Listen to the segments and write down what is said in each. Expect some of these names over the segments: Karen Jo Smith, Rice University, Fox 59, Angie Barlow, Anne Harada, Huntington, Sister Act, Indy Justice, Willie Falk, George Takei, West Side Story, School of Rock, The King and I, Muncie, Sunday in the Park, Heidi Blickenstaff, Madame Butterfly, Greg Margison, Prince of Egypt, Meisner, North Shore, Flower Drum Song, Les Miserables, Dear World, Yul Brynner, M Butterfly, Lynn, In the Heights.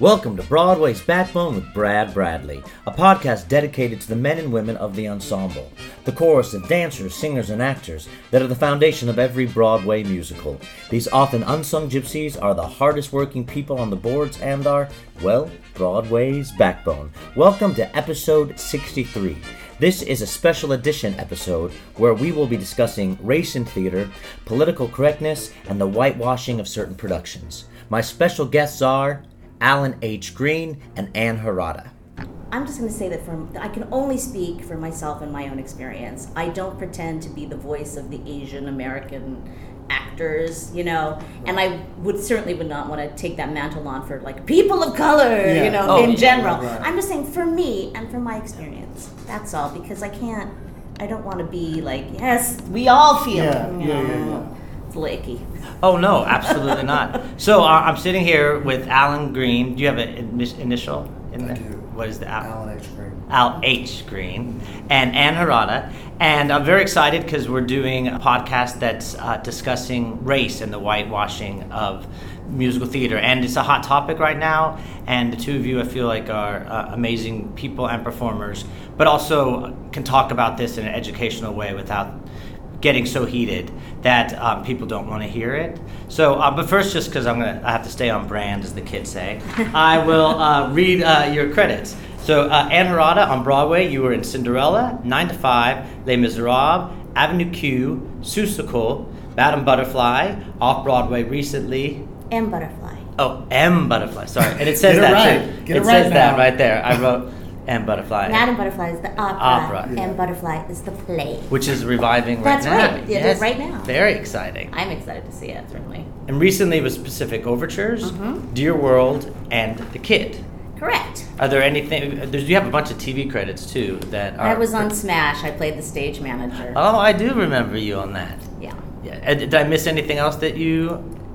Welcome to Broadway's Backbone with Brad Bradley, a podcast dedicated to the men and women of the ensemble, the chorus of dancers, singers, and actors that are the foundation of every Broadway musical. These often unsung gypsies are the hardest working people on the boards and are, well, Broadway's backbone. Welcome to episode 63. This is a special edition episode where we will be discussing race in theater, political correctness, and the whitewashing of certain productions. My special guests are Alan H. Green and Anne Harada. I'm just going to say that I can only speak for myself and my own experience. I don't pretend to be the voice of the Asian American actors, you know, and I would not want to take that mantle on for like people of color, yeah. You know, in general. Right. I'm just saying for me and for my experience, that's all, because I don't want to be like, yes, we all feel it. Yeah. It's a little icky. Oh no, absolutely not. So I'm sitting here with Alan Green. Do you have an initial in there? I do. What is the Alan H. Green. Al H. Green and Anne Harada. And I'm very excited because we're doing a podcast that's discussing race and the whitewashing of musical theater. And it's a hot topic right now. And the two of you, I feel like, are amazing people and performers, but also can talk about this in an educational way without getting so heated that people don't want to hear it. So, but first, just because I have to stay on brand, as the kids say, I will read your credits. So, Anne Harada, on Broadway, you were in Cinderella, 9 to 5, Les Miserables, Avenue Q, Seussical, Madame Butterfly, off-Broadway recently. M Butterfly. Oh, M Butterfly, sorry. And it says that right there. I wrote M Butterfly. Madame Butterfly is the opera. Yeah. M Butterfly is the play. Which is reviving right now. That's right. Yes. It is right now. Very exciting. I'm excited to see it, certainly. And recently it was Pacific Overtures, Dear World, and The Kid. Correct. Are there anything? You have a bunch of TV credits too that are. I was on Smash. I played the stage manager. Oh, I do remember you on that. Yeah. And did I miss anything else that you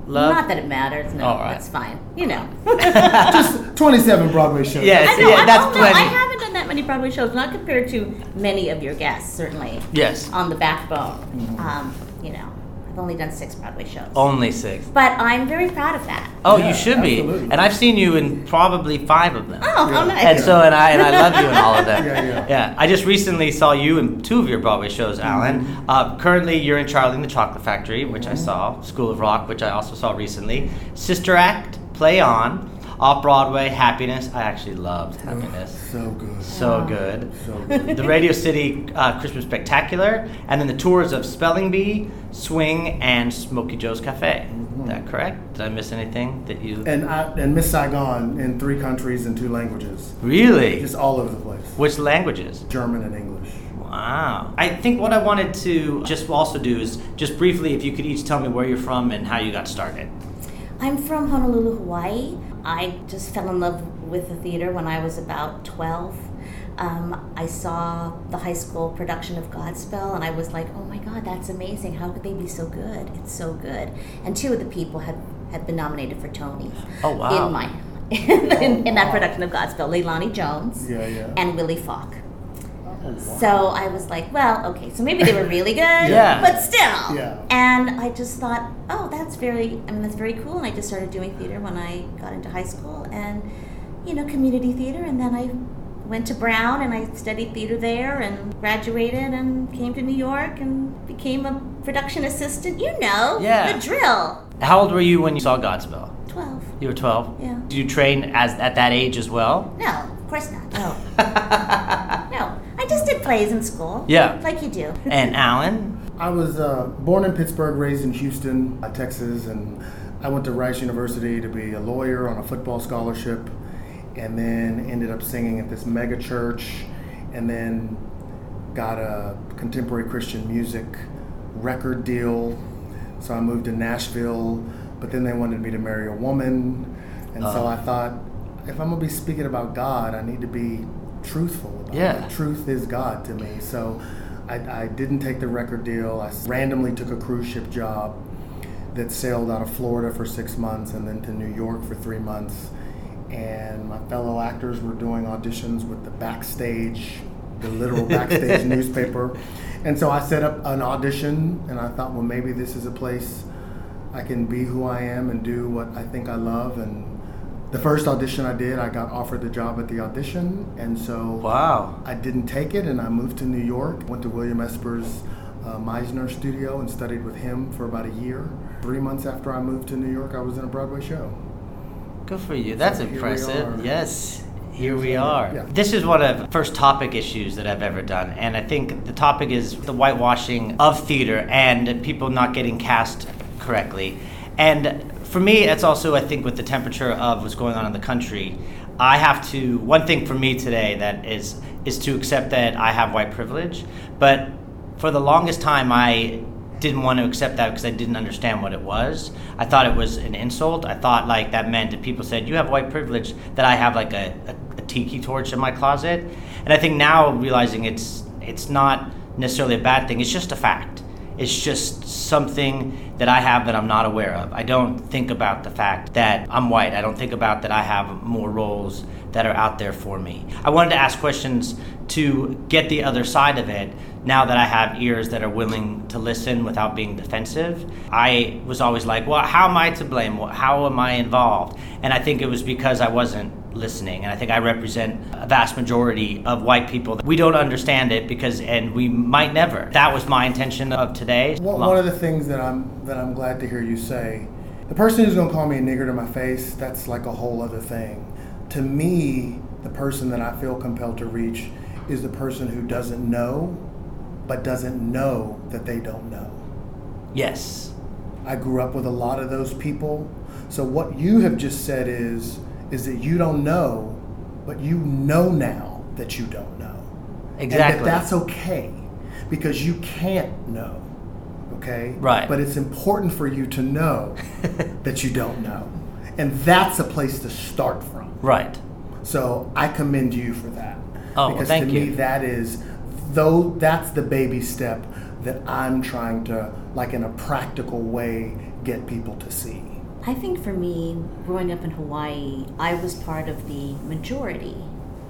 love? Not that it matters. No, all right. That's fine. You know. Just 27 Broadway shows. Yes, that's plenty. I haven't done that many Broadway shows, not compared to many of your guests, certainly. Yes. On the backbone, you know. I've only done 6 Broadway shows. Only 6. But I'm very proud of that. Oh, yeah, you should be. Absolutely. And I've seen you in probably 5 of them. Oh, yeah. Nice. And so, and I love you in all of them. Yeah. I just recently saw you in 2 of your Broadway shows, Alan. Currently, you're in Charlie and the Chocolate Factory, which I saw. School of Rock, which I also saw recently. Sister Act, Play On. Off-Broadway, Happiness. I actually loved Happiness. So good. The Radio City Christmas Spectacular, and then the tours of Spelling Bee, Swing, and Smokey Joe's Cafe. Is that correct? Did I miss anything that you... And Miss Saigon in 3 countries and 2 languages. Really? Just all over the place. Which languages? German and English. Wow. I think what I wanted to just also do is just briefly, if you could each tell me where you're from and how you got started. I'm from Honolulu, Hawaii. I just fell in love with the theater when I was about 12. I saw the high school production of Godspell, and I was like, oh my God, that's amazing. How could they be so good? It's so good. And 2 of the people had been nominated for Tony. Oh, wow. In that production of Godspell, Leilani Jones and Willie Falk. Oh, wow. So I was like, well, okay, so maybe they were really good, but still. Yeah. And I just thought, oh, that's very cool. And I just started doing theater when I got into high school and, you know, community theater. And then I went to Brown and I studied theater there and graduated and came to New York and became a production assistant. You know, the drill. How old were you when you saw Godspell? 12. You were 12? Yeah. Did you train at that age as well? No, of course not. No. I just did plays in school. Yeah. Like you do. And Alan? I was born in Pittsburgh, raised in Houston, Texas, and I went to Rice University to be a lawyer on a football scholarship, and then ended up singing at this mega church, and then got a contemporary Christian music record deal. So I moved to Nashville, but then they wanted me to marry a woman, and so I thought, if I'm going to be speaking about God, I need to be truthful about it. Like, truth is God to me. So I didn't take the record deal. I randomly took a cruise ship job that sailed out of Florida for 6 months and then to New York for 3 months. And my fellow actors were doing auditions with the literal backstage newspaper. And so I set up an audition and I thought, well, maybe this is a place I can be who I am and do what I think I love. And The first audition I did, I got offered the job at the audition, and so wow, I didn't take it, and I moved to New York, went to William Esper's Meisner studio and studied with him for about a year. 3 months after I moved to New York, I was in a Broadway show. Good for you. That's impressive. Yes. Here we are. Yeah. This is one of the first topic issues that I've ever done. And I think the topic is the whitewashing of theater and people not getting cast correctly. And for me, it's also, I think, with the temperature of what's going on in the country, I have to, one thing for me today that is to accept that I have white privilege. But for the longest time, I didn't want to accept that because I didn't understand what it was. I thought it was an insult. I thought like that meant that people said, you have white privilege, that I have like a tiki torch in my closet. And I think now realizing it's not necessarily a bad thing. It's just a fact. It's just something that I have that I'm not aware of. I don't think about the fact that I'm white. I don't think about that I have more roles that are out there for me. I wanted to ask questions to get the other side of it. Now that I have ears that are willing to listen without being defensive, I was always like, well, how am I to blame? How am I involved? And I think it was because I wasn't listening. And I think I represent a vast majority of white people. We don't understand it because, and we might never. That was my intention of today. One of the things that I'm glad to hear you say, the person who's gonna call me a nigger to my face, that's like a whole other thing. To me, the person that I feel compelled to reach is the person who doesn't know, but doesn't know that they don't know. Yes. I grew up with a lot of those people. So what you have just said is that you don't know, but you know now that you don't know. Exactly. And that's okay, because you can't know, okay? Right. But it's important for you to know that you don't know. And that's a place to start from. Right. So I commend you for that. Oh, because thank you. Because to me, that is... Though that's the baby step that I'm trying to, like in a practical way, get people to see. I think for me, growing up in Hawaii, I was part of the majority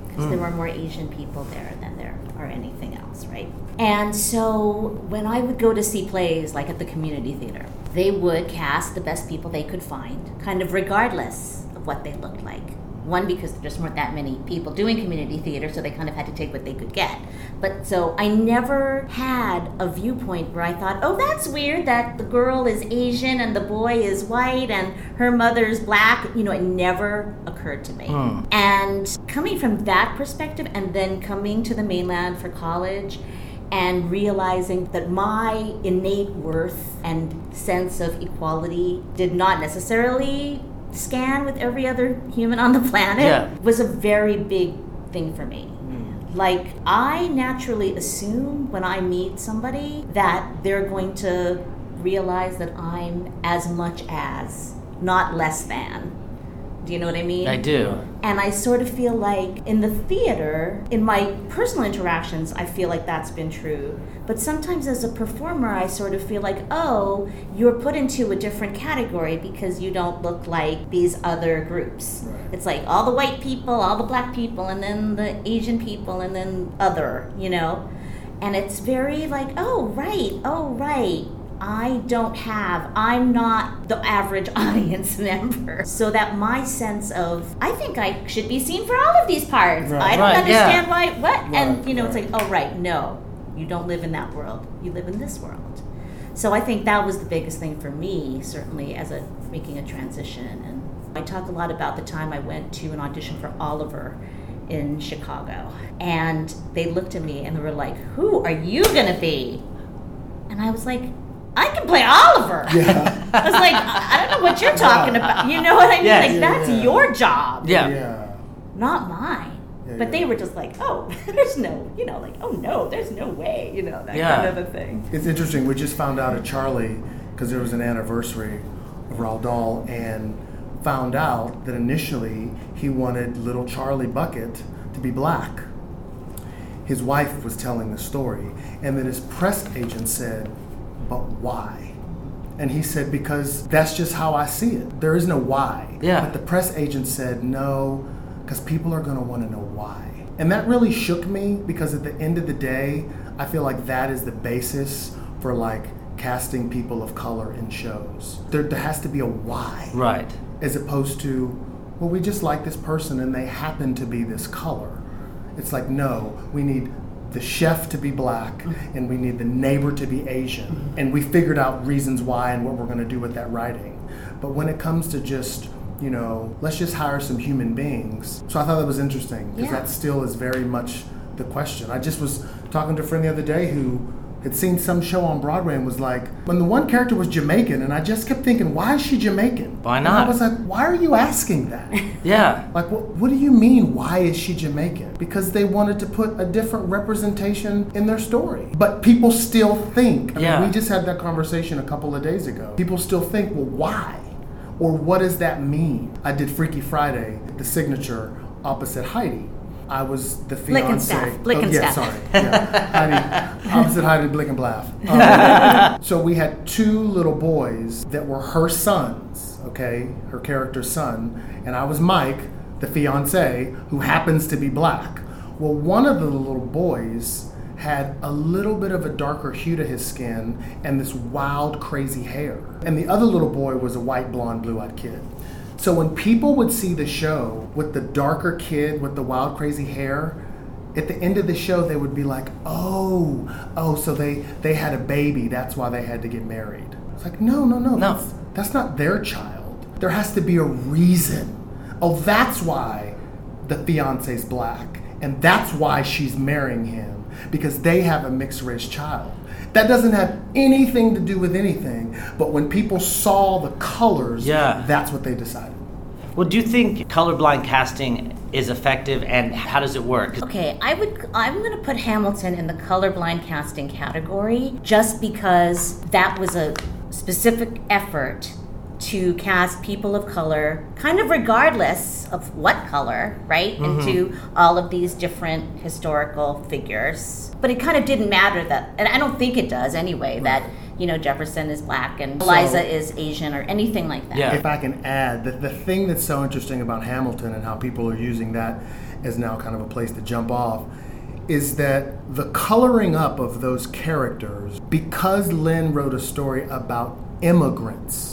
because there were more Asian people there than there are anything else, right? And so when I would go to see plays, like at the community theater, they would cast the best people they could find, kind of regardless of what they looked like. One, because there just weren't that many people doing community theater, so they kind of had to take what they could get. But so I never had a viewpoint where I thought, oh, that's weird that the girl is Asian and the boy is white and her mother's black. You know, it never occurred to me. And coming from that perspective and then coming to the mainland for college and realizing that my innate worth and sense of equality did not necessarily scan with every other human on the planet was a very big thing for me. Like, I naturally assume when I meet somebody that they're going to realize that I'm as much as, not less than. Do you know what I mean? I do. And I sort of feel like in the theater, in my personal interactions, I feel like that's been true. But sometimes as a performer, I sort of feel like, oh, you're put into a different category because you don't look like these other groups. Right. It's like all the white people, all the black people, and then the Asian people, and then other, you know? And it's very like, oh, right. I'm not the average audience member. So that my sense of, I think I should be seen for all of these parts. Right. I don't understand why, what? Right, and, you know, it's like, oh, right, no, you don't live in that world. You live in this world. So I think that was the biggest thing for me, certainly, as making a transition. And I talk a lot about the time I went to an audition for Oliver in Chicago. And they looked at me and they were like, who are you going to be? And I was like, I can play Oliver. Yeah. I was like, I don't know what you're talking about. You know what I mean? Yes. Like, that's your job. Yeah. Not mine. Yeah, but they were just like, oh, there's no, you know, like, oh, no, there's no way, you know, that kind of a thing. It's interesting. We just found out at Charlie, because there was an anniversary of Roald Dahl, and found out that initially he wanted little Charlie Bucket to be black. His wife was telling the story. And then his press agent said, but why? And he said, because that's just how I see it. There is no why. Yeah. But the press agent said, no, because people are going to want to know why. And that really shook me, because at the end of the day, I feel like that is the basis for like casting people of color in shows. There has to be a why. Right. As opposed to well, we just like this person and they happen to be this color. It's like, no, we need the chef to be black and we need the neighbor to be Asian. And we figured out reasons why and what we're going to do with that writing. But when it comes to just, you know, let's just hire some human beings. So I thought that was interesting because that still is very much the question. I just was talking to a friend the other day who had seen some show on Broadway and was like, when the one character was Jamaican, and I just kept thinking, why is she Jamaican? Why not? And I was like, why are you asking that? Yeah. Like, what do you mean, why is she Jamaican? Because they wanted to put a different representation in their story. But people still think, I mean, we just had that conversation a couple of days ago. People still think, well, why? Or what does that mean? I did Freaky Friday, the signature, opposite Heidi. I was the fiance. Opposite Heidi Blickenstaff. So we had two little boys that were her sons, okay, her character's son, and I was Mike, the fiance, who happens to be black. Well, one of the little boys had a little bit of a darker hue to his skin and this wild, crazy hair. And the other little boy was a white, blonde, blue-eyed kid. So when people would see the show with the darker kid with the wild, crazy hair, at the end of the show, they would be like, oh, so they had a baby. That's why they had to get married. It's like, no. That's not their child. There has to be a reason. Oh, that's why the fiance's black. And that's why she's marrying him, because they have a mixed-race child. That doesn't have anything to do with anything, but when people saw the colors, that's what they decided. Well, do you think colorblind casting is effective, and how does it work? Okay, I'm going to put Hamilton in the colorblind casting category just because that was a specific effort to cast people of color, kind of regardless of what color, right, into all of these different historical figures. But it kind of didn't matter that, and I don't think it does anyway, that, you know, Jefferson is black and Eliza is Asian or anything like that. Yeah. If I can add, the thing that's so interesting about Hamilton and how people are using that as now kind of a place to jump off is that the coloring up of those characters, because Lynn wrote a story about immigrants,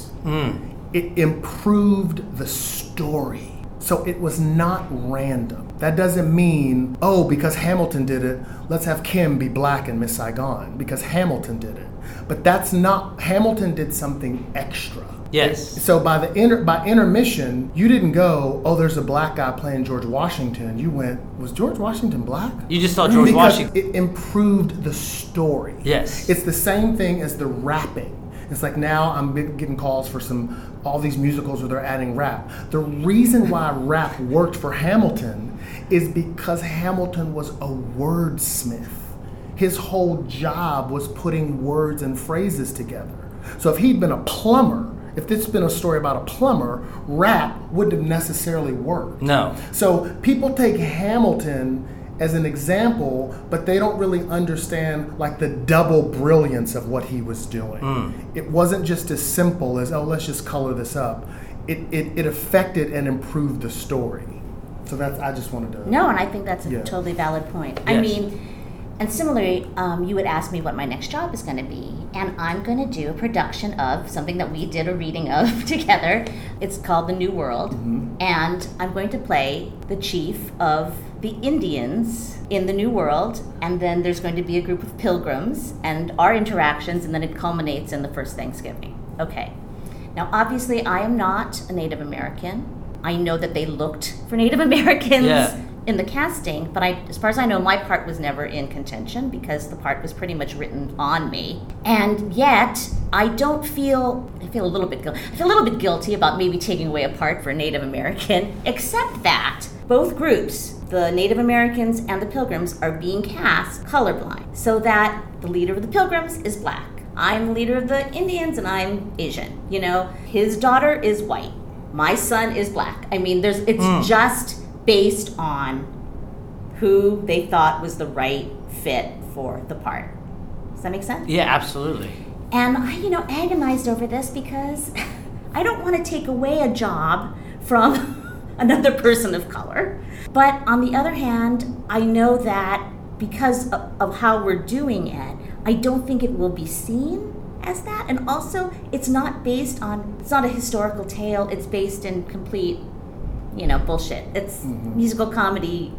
it improved the story. So it was not random. That doesn't mean, oh, because Hamilton did it, let's have Kim be black in Miss Saigon, because Hamilton did it. But that's not, Hamilton did something extra. Yes. So by intermission, you didn't go, oh, there's a black guy playing George Washington. You went, was George Washington black? You just saw George Washington. It improved the story. Yes. It's the same thing as the rapping. It's like now I'm getting calls for all these musicals where they're adding rap. The reason why rap worked for Hamilton is because Hamilton was a wordsmith. His whole job was putting words and phrases together. So if he'd been a plumber, if this had been a story about a plumber, rap wouldn't have necessarily worked. No. So people take Hamilton as an example, but they don't really understand like the double brilliance of what he was doing. It wasn't just as simple as, oh, let's just color this up. It affected and improved the story. So that's, I just wanted to... No, and I think that's a totally valid point. Yes. I mean, and similarly, you would ask me what my next job is going to be, and I'm going to do a production of something that we did a reading of together. It's called The New World, and I'm going to play the chief of the Indians in the New World, and then there's going to be a group of pilgrims and our interactions, and then it culminates in the first Thanksgiving. Okay. Now, obviously, I am not a Native American. I know that they looked for Native Americans in the casting, but as far as I know, my part was never in contention because the part was pretty much written on me. And yet, I feel a little bit guilty about maybe taking away a part for a Native American, except that both groups, the Native Americans and the Pilgrims, are being cast colorblind, so that the leader of the Pilgrims is black. I'm the leader of the Indians, and I'm Asian. You know, his daughter is white. My son is black. I mean, it's just based on who they thought was the right fit for the part. Does that make sense? Yeah, absolutely. And I, agonized over this because I don't want to take away a job from another person of color. But on the other hand, I know that because of how we're doing it, I don't think it will be seen as that. And also, it's not based on, it's not a historical tale. It's based in complete you know, bullshit. It's musical comedy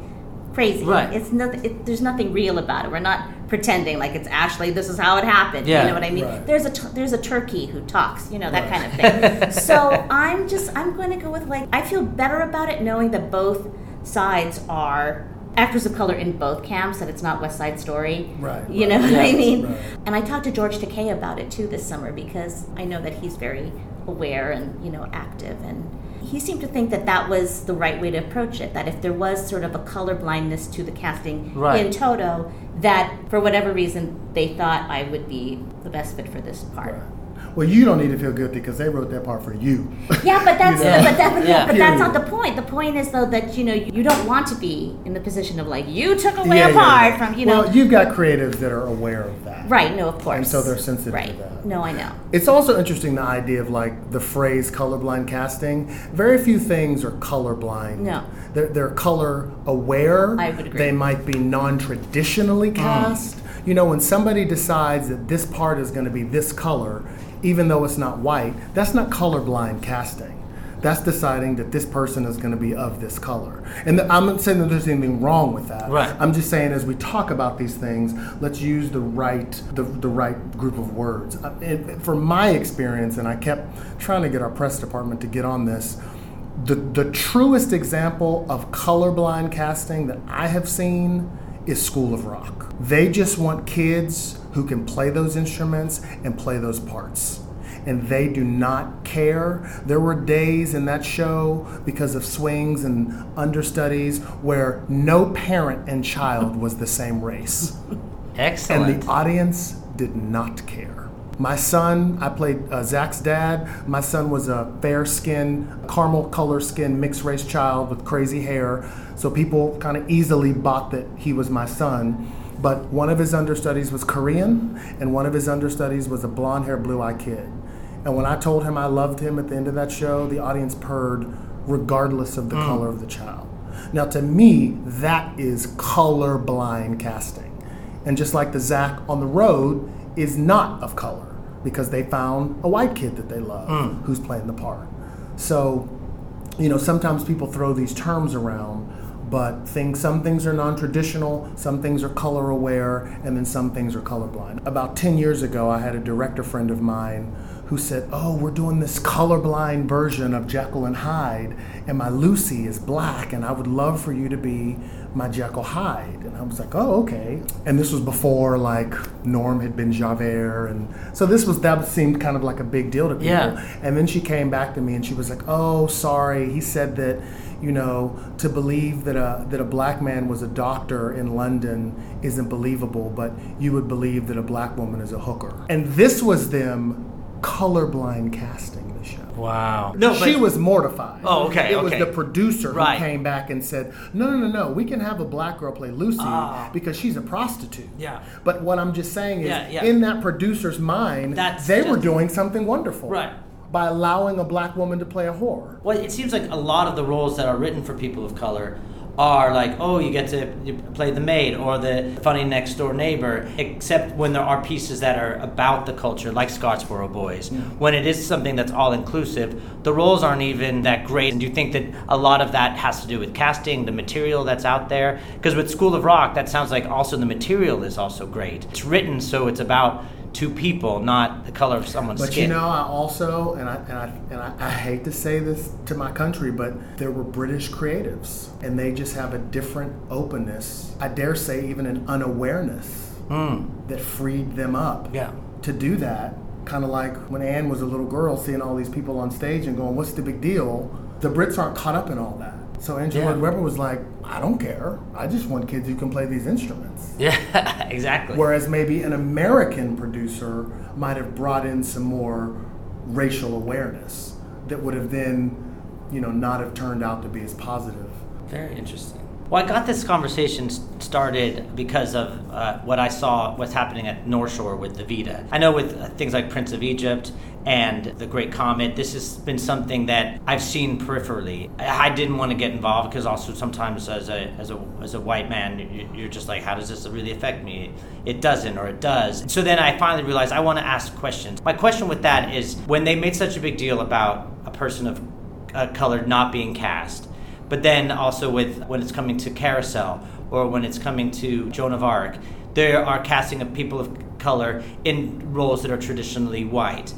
crazy. Right. It's nothing. There's nothing real about it. We're not pretending like it's Ashley. This is how it happened. Yeah. You know what I mean? Right. There's a turkey who talks. You know, that kind of thing. So I'm going to go with, like, I feel better about it knowing that both sides are actors of color in both camps, that it's not West Side Story. Right. You know what I mean? Right. And I talked to George Takei about it too this summer, because I know that he's very aware and, you know, active, and he seemed to think that that was the right way to approach it, that if there was sort of a color blindness to the casting in toto, that for whatever reason they thought I would be the best fit for this part. Right. Well, you don't need to feel guilty because they wrote that part for you. Yeah, but that's but that's not the point. The point is, though, that, you know, you don't want to be in the position of, like, you took away a part from, you know. Well, you've got creatives that are aware of that. Right, no, of course. And so they're sensitive to that. No, I know. It's also interesting, the idea of, like, the phrase colorblind casting. Very few things are colorblind. No. They're color aware. I would agree. They might be non-traditionally cast. You know, when somebody decides that this part is going to be this color, even though it's not white, that's not colorblind casting. That's deciding that this person is going to be of this color. And I'm not saying that there's anything wrong with that. Right. I'm just saying, as we talk about these things, let's use the right group of words. And from my experience, and I kept trying to get our press department to get on this, the truest example of colorblind casting that I have seen is School of Rock. They just want kids who can play those instruments and play those parts. And they do not care. There were days in that show, because of swings and understudies, where no parent and child was the same race. Excellent. And the audience did not care. My son, I played Zach's dad. My son was a fair-skinned, caramel-color-skinned, mixed-race child with crazy hair. So people kind of easily bought that he was my son. But one of his understudies was Korean, and one of his understudies was a blonde-haired, blue-eyed kid. And when I told him I loved him at the end of that show, the audience purred regardless of the color of the child. Now, to me, that is colorblind casting. And just like the Zach on the road is not of color, because they found a white kid that they love who's playing the part. So, you know, sometimes people throw these terms around, but some things are non-traditional, some things are color aware, and then some things are colorblind. About 10 years ago, I had a director friend of mine who said, oh, we're doing this colorblind version of Jekyll and Hyde, and my Lucy is black, and I would love for you to be my Jekyll Hyde. And I was like, oh, okay. And this was before, like, Norm had been Javert, and so that seemed kind of like a big deal to people. Yeah. And then she came back to me, and she was like, oh, sorry, he said that, you know, to believe that a black man was a doctor in London isn't believable, but you would believe that a black woman is a hooker. And this was them colorblind casting the show. Wow. No, she was mortified. Oh, okay. It was the producer who came back and said, no, we can have a black girl play Lucy because she's a prostitute. Yeah. But what I'm just saying is, in that producer's mind, they were doing something wonderful. Right. By allowing a black woman to play a whore. Well, it seems like a lot of the roles that are written for people of color are like, oh, you get to play the maid or the funny next door neighbor, except when there are pieces that are about the culture, like Scottsboro Boys. Mm-hmm. When it is something that's all inclusive, the roles aren't even that great. And do you think that a lot of that has to do with casting, the material that's out there? Because with School of Rock, that sounds like also the material is also great. It's written so it's about two people, not the color of someone's skin. But you know, I also, and I hate to say this to my country, but there were British creatives, and they just have a different openness, I dare say even an unawareness that freed them up to do that. Kind of like when Anne was a little girl, seeing all these people on stage and going, what's the big deal? The Brits aren't caught up in all that. So Angela Lloyd Webber was like, I don't care. I just want kids who can play these instruments. Yeah, exactly. Whereas maybe an American producer might have brought in some more racial awareness that would have then, you know, not have turned out to be as positive. Very interesting. Well, I got this conversation started because of what I saw was happening at North Shore with Evita. I know with things like Prince of Egypt and The Great Comet, this has been something that I've seen peripherally. I didn't want to get involved because also sometimes as a white man, you're just like, how does this really affect me? It doesn't, or it does. So then I finally realized I want to ask questions. My question with that is, when they made such a big deal about a person of color not being cast, But then also with when it's coming to Carousel or when it's coming to Joan of Arc, there are casting of people of color in roles that are traditionally white.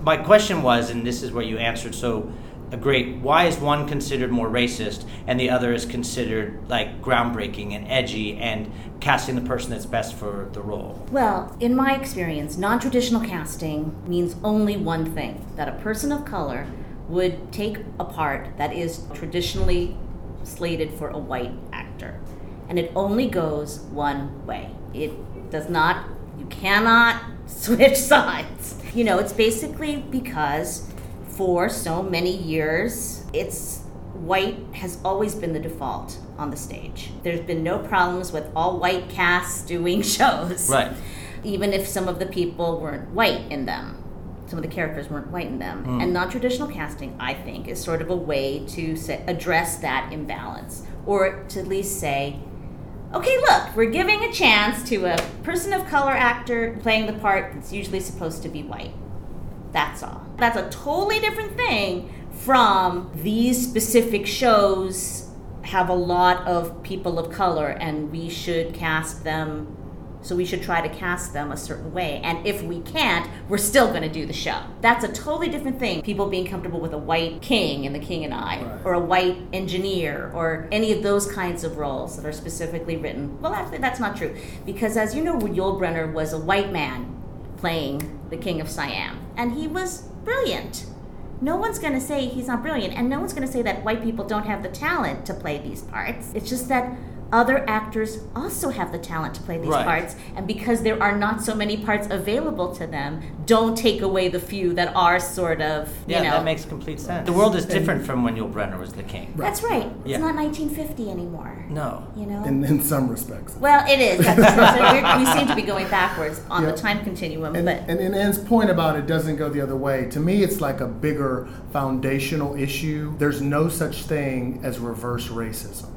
My question was, and this is where you answered so great, why is one considered more racist and the other is considered like groundbreaking and edgy and casting the person that's best for the role? Well, in my experience, non-traditional casting means only one thing, that a person of color would take a part that is traditionally slated for a white actor. And it only goes one way. It does not, you cannot switch sides. You know, it's basically because for so many years, it's white has always been the default on the stage. There's been no problems with all white casts doing shows. Right. Even if some of the people weren't white in them. Some of the characters weren't white in them. Mm. And non-traditional casting, I think, is sort of a way to address that imbalance. Or to at least say, okay, look, we're giving a chance to a person of color actor playing the part that's usually supposed to be white. That's all. That's a totally different thing from these specific shows have a lot of people of color and we should cast them, so we should try to cast them a certain way. And if we can't, we're still going to do the show. That's a totally different thing. People being comfortable with a white king in The King and I, right, or a white engineer, or any of those kinds of roles that are specifically written. Well, actually, that's not true. Because as you know, Yul Brynner was a white man playing the King of Siam. And he was brilliant. No one's going to say he's not brilliant. And no one's going to say that white people don't have the talent to play these parts. It's just that other actors also have the talent to play these right parts, and because there are not so many parts available to them, don't take away the few that are sort of, you know. That makes complete sense. The world is different from when Yul Brynner was the king. Right. That's right. Yeah. It's not 1950 anymore. No. You know? In some respects. Well, it is. That's we seem to be going backwards on the time continuum. And Anne's point about it doesn't go the other way. To me, it's like a bigger foundational issue. There's no such thing as reverse racism.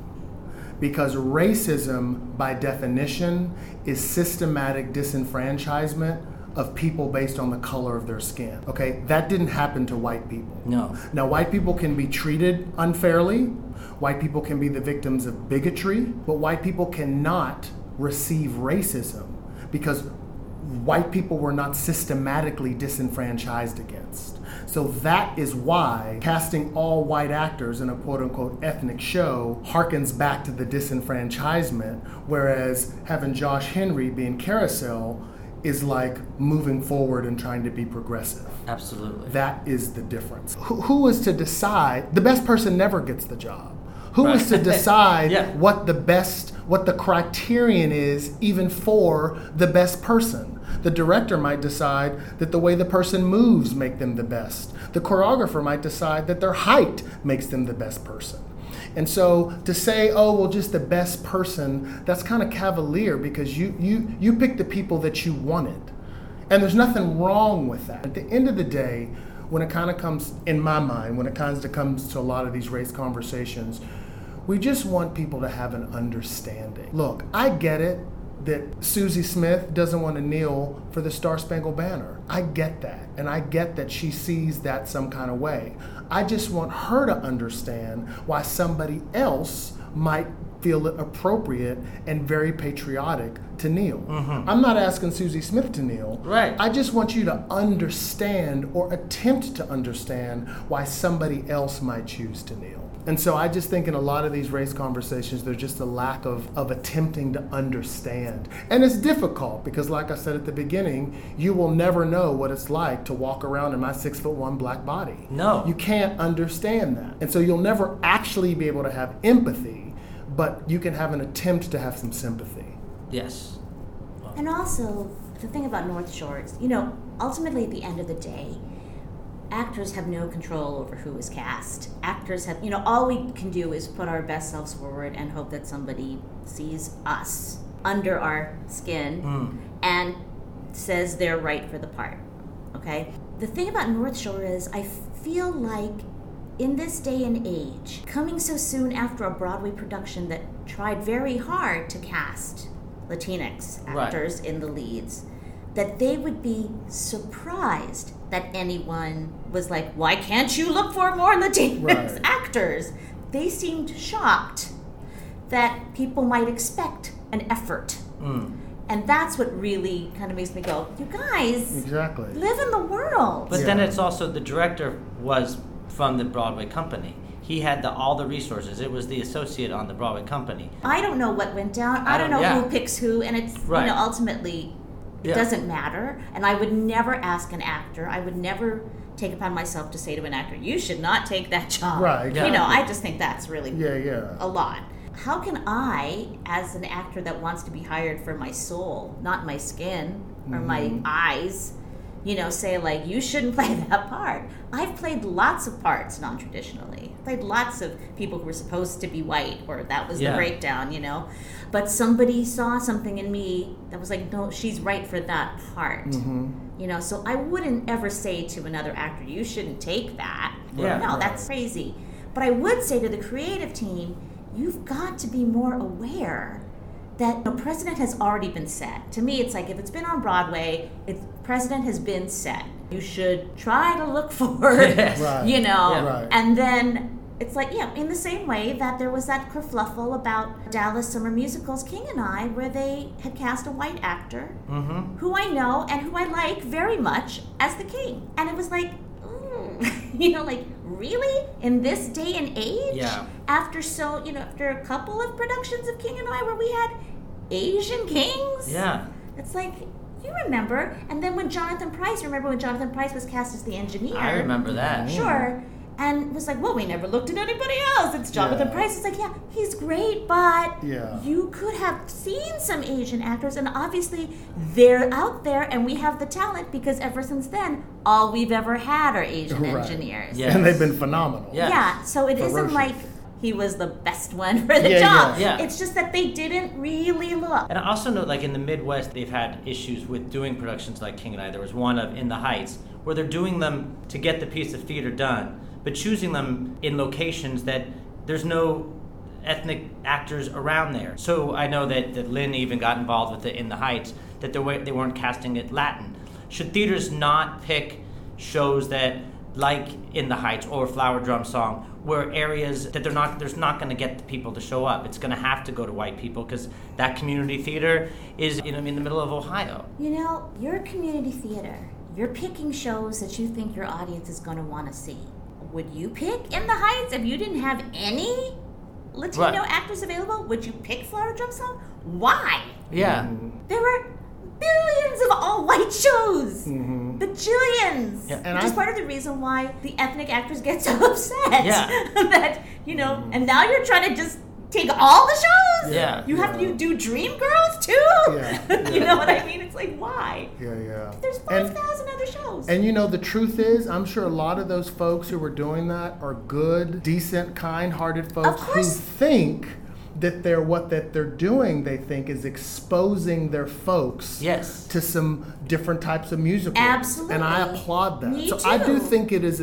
Because racism, by definition, is systematic disenfranchisement of people based on the color of their skin. Okay, that didn't happen to white people. No. Now, white people can be treated unfairly. White people can be the victims of bigotry. But white people cannot receive racism because white people were not systematically disenfranchised against. So that is why casting all white actors in a quote-unquote ethnic show harkens back to the disenfranchisement, whereas having Josh Henry be in Carousel is like moving forward and trying to be progressive. Absolutely. That is the difference. Who is to decide? The best person never gets the job. Who is to decide what the criterion is even for the best person? The director might decide that the way the person moves make them the best. The choreographer might decide that their height makes them the best person. And so to say, oh, well, just the best person, that's kind of cavalier because you picked the people that you wanted. And there's nothing wrong with that. At the end of the day, when it comes to a lot of these race conversations, we just want people to have an understanding. Look, I get it that Susie Smith doesn't want to kneel for the Star Spangled Banner. I get that. And I get that she sees that some kind of way. I just want her to understand why somebody else might feel it appropriate and very patriotic to kneel. Mm-hmm. I'm not asking Susie Smith to kneel. Right. I just want you to understand or attempt to understand why somebody else might choose to kneel. And so I just think in a lot of these race conversations, there's just a lack of attempting to understand. And it's difficult because, like I said at the beginning, you will never know what it's like to walk around in my 6'1" black body. No. You can't understand that. And so you'll never actually be able to have empathy, but you can have an attempt to have some sympathy. Yes. And also, the thing about North Shore is, you know, ultimately at the end of the day, actors have no control over who is cast. Actors have, you know, all we can do is put our best selves forward and hope that somebody sees us under our skin and says they're right for the part, okay? The thing about North Shore is I feel like in this day and age, coming so soon after a Broadway production that tried very hard to cast Latinx actors in the leads, that they would be surprised that anyone was like, why can't you look for more Latinx actors? they seemed shocked that people might expect an effort. Mm. And that's what really kind of makes me go, you guys live in the world. But then it's also the director was from the Broadway company. He had all the resources. It was the associate on the Broadway company. I don't know what went down. I don't know who picks who. And it's ultimately it doesn't matter. And I would never ask an actor. I would never take upon myself to say to an actor, you should not take that job. Right. Yeah. You know, I just think that's really a lot. How can I, as an actor that wants to be hired for my soul, not my skin or my eyes, you know, say like, you shouldn't play that part? I've played lots of parts non-traditionally. I've played lots of people who were supposed to be white, or that was the breakdown, you know. But somebody saw something in me that was like, no, she's right for that part. Mm-hmm. You know, so I wouldn't ever say to another actor, you shouldn't take that. Yeah. No, that's crazy. But I would say to the creative team, you've got to be more aware that the precedent has already been set. To me, it's like if it's been on Broadway, precedent has been set. You should try to look forward, you know. Yeah. Right. And then it's like, in the same way that there was that kerfluffle about Dallas Summer Musical's King and I, where they had cast a white actor who I know and who I like very much as the king. And it was like, you know, like, really? In this day and age? Yeah. After a couple of productions of King and I where we had Asian kings? Yeah. It's like, you remember. And then when Jonathan Pryce was cast as the engineer? I remember that. Sure. And it was like, well, we never looked at anybody else. It's Jonathan Pryce. It's like, he's great, but you could have seen some Asian actors. And obviously, they're out there, and we have the talent because ever since then, all we've ever had are Asian engineers. Yes. And they've been phenomenal. Yes. Yeah, so it isn't like he was the best one for the job. Yeah. It's just that they didn't really look. And I also know, like, in the Midwest, they've had issues with doing productions like King and I. There was one of In the Heights where they're doing them to get the piece of theater done, but choosing them in locations that there's no ethnic actors around there. So I know that Lynn even got involved with it in the Heights, that they weren't casting it Latin. Should theaters not pick shows that, like in the Heights or Flower Drum Song, where areas that there's not going to get the people to show up? It's going to have to go to white people because that community theater is in the middle of Ohio. You know, you're a community theater. You're picking shows that you think your audience is going to want to see. Would you pick In the Heights if you didn't have any Latino actors available? Would you pick Flower Drum Song? Why? Yeah. Mm-hmm. There were billions of all-white shows. Mm-hmm. Bajillions. Yeah. Which is part of the reason why the ethnic actors get so upset. Yeah. That, you know, and now you're trying to just take all the shows? Yeah. You have to do Dreamgirls too? Yeah. You know what I mean? It's like, why? Yeah. There's 5,000 other shows. And you know, the truth is, I'm sure a lot of those folks who were doing that are good, decent, kind-hearted folks who think that they're doing, they think, is exposing their folks to some different types of musicals. Absolutely. And I applaud that. Me too. I do think it is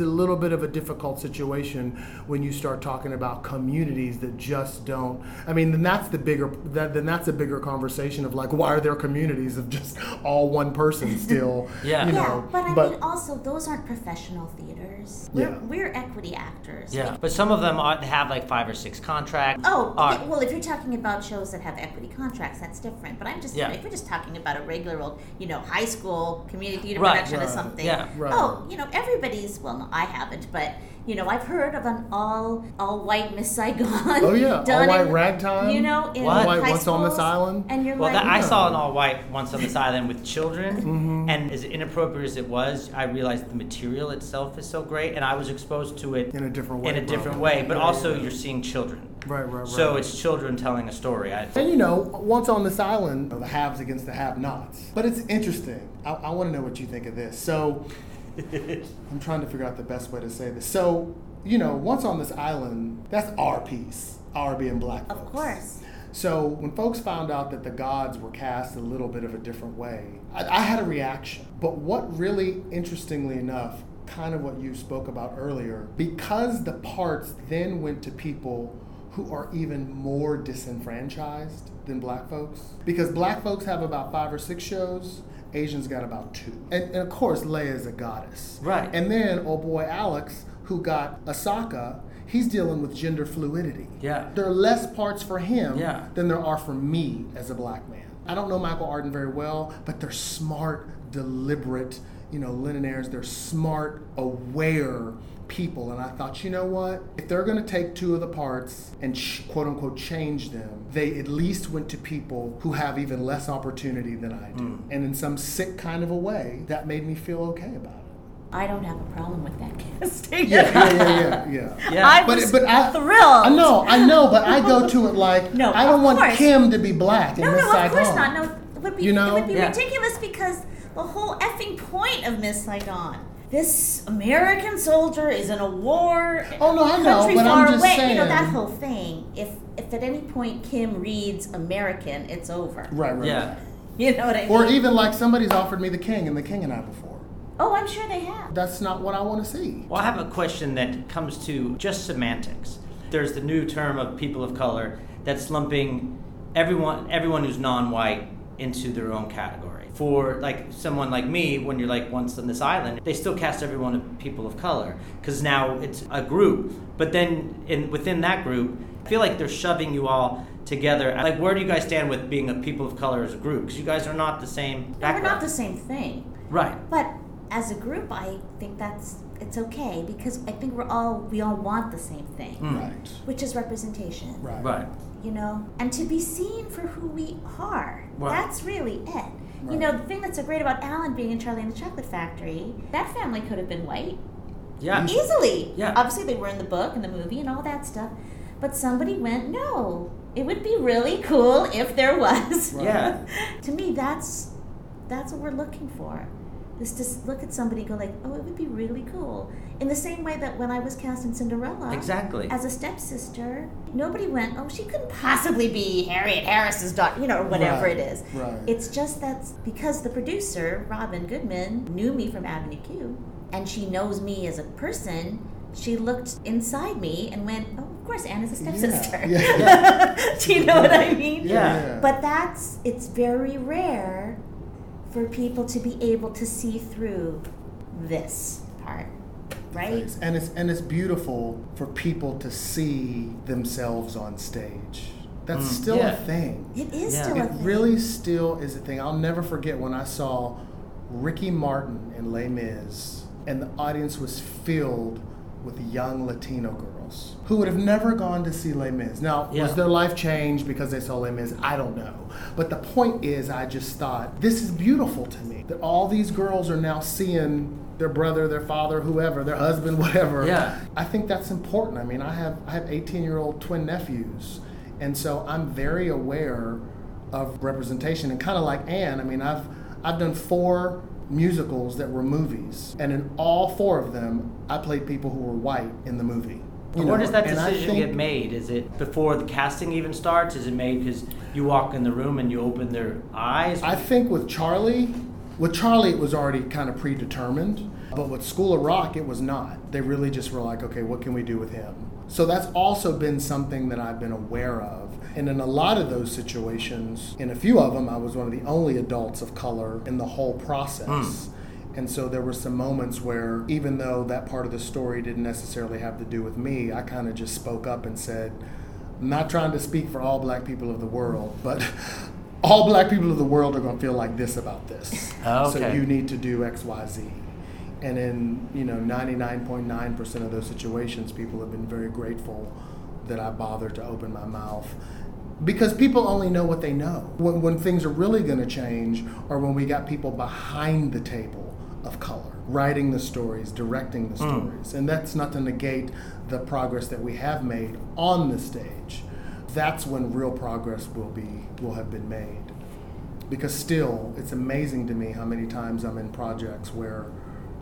a little bit of a difficult situation when you start talking about communities that just don't. I mean, then that's a bigger conversation of like, why are there communities of just all one person still? You know. But I mean, also those aren't professional theaters. We're equity actors. Yeah. Like, but some of them have like 5 or 6 contracts. Well, if you're talking about shows that have equity contracts, that's different. But I'm just if we're just talking about a regular old, you know, high school community theater production or something. Yeah, right. Oh, you know, everybody's. Well, no, I haven't, but you know, I've heard of an all white Miss Saigon. Oh yeah, all white ragtime. You know, in all white Once on This Island. And you're I saw an all white Once on This Island with children, and as inappropriate as it was, I realized the material itself is so great, and I was exposed to it in a different way. But also, you're seeing children. Right. So it's children telling a story. And you know, Once on This Island, the haves against the have-nots. But it's interesting. I want to know what you think of this. So I'm trying to figure out the best way to say this. So, you know, Once on This Island, that's our piece, our being black folks. Of course. So when folks found out that the gods were cast a little bit of a different way, I had a reaction. But what really, interestingly enough, kind of what you spoke about earlier, because the parts then went to people who are even more disenfranchised than black folks. Because black folks have about 5 or 6 shows, Asians got about 2. And of course, Leia's a goddess. Right. And then, Alex, who got Asaka, he's dealing with gender fluidity. Yeah. There are less parts for him than there are for me as a black man. I don't know Michael Arden very well, but they're smart, deliberate, you know, Lennoners, they're smart, aware people. And I thought, you know what? If they're going to take two of the parts and quote unquote change them, they at least went to people who have even less opportunity than I do. Mm. And in some sick kind of a way, that made me feel okay about it. I don't have a problem with that casting. Yeah. I was thrilled. I know, but I go to it like, I don't want Kim to be black in Miss Saigon. No, of course not. No, it would be, ridiculous because the whole effing point of Miss Saigon. This American soldier is in a war. Oh no, I know, but I'm just saying. You know that whole thing. If at any point Kim reads American, it's over. Right. Yeah. You know what I mean? Or even like somebody's offered me The King and The King and I before. Oh, I'm sure they have. That's not what I want to see. Well, I have a question that comes to just semantics. There's the new term of people of color that's lumping everyone who's non-white into their own category. For like someone like me, when you're like once on this island, they still cast everyone as people of color because now it's a group. But then within that group, I feel like they're shoving you all together. Like, where do you guys stand with being a people of color as a group? Because you guys are not the same background. We're not the same thing. Right. But as a group, I think it's okay because I think we all want the same thing, right? Which is representation, right? You know, and to be seen for who we are. Right. That's really it. Right. You know, the thing that's so great about Alan being in Charlie and the Chocolate Factory, that family could have been white, easily. Yeah, obviously they were in the book and the movie and all that stuff, but somebody went, no, it would be really cool if there was. Right. Yeah, to me, that's what we're looking for. Is to look at somebody and go like, oh, it would be really cool. In the same way that when I was cast in Cinderella, exactly, as a stepsister, nobody went, oh, she couldn't possibly be Harriet Harris's daughter, you know, or whatever it is. Right. It's just that's because the producer, Robin Goodman, knew me from Avenue Q, and she knows me as a person. She looked inside me and went, oh, of course, Anne is a stepsister. Yeah. Do you know what I mean? Yeah. But it's very rare for people to be able to see through this part, right? And it's beautiful for people to see themselves on stage. That's still a thing. It is still a thing. It really still is a thing. I'll never forget when I saw Ricky Martin in Les Mis, and the audience was filled with young Latino girls who would have never gone to see Les Mis. Now, was their life changed because they saw Les Mis? I don't know. But the point is, I just thought, this is beautiful to me, that all these girls are now seeing their brother, their father, whoever, their husband, whatever. Yeah. I think that's important. I mean, I have 18-year-old twin nephews, and so I'm very aware of representation. And kind of like Anne, I mean, I've done 4 musicals that were movies, and in all 4 of them, I played people who were white in the movie. Where does that decision get made? Is it before the casting even starts? Is it made because you walk in the room and you open their eyes? I think with Charlie, it was already kind of predetermined, but with School of Rock, it was not. They really just were like, okay, what can we do with him? So that's also been something that I've been aware of. And in a lot of those situations, in a few of them, I was one of the only adults of color in the whole process. And so there were some moments where, even though that part of the story didn't necessarily have to do with me, I kind of just spoke up and said, I'm not trying to speak for all black people of the world, but all black people of the world are going to feel like this about this. Okay. So you need to do X, Y, Z. And in 99.9% of those situations, people have been very grateful that I bothered to open my mouth. Because people only know what they know. When things are really going to change are when we got people behind the table of color, writing the stories, directing the stories. And that's not to negate the progress that we have made on the stage. That's when real progress will have been made. Because still, it's amazing to me how many times I'm in projects where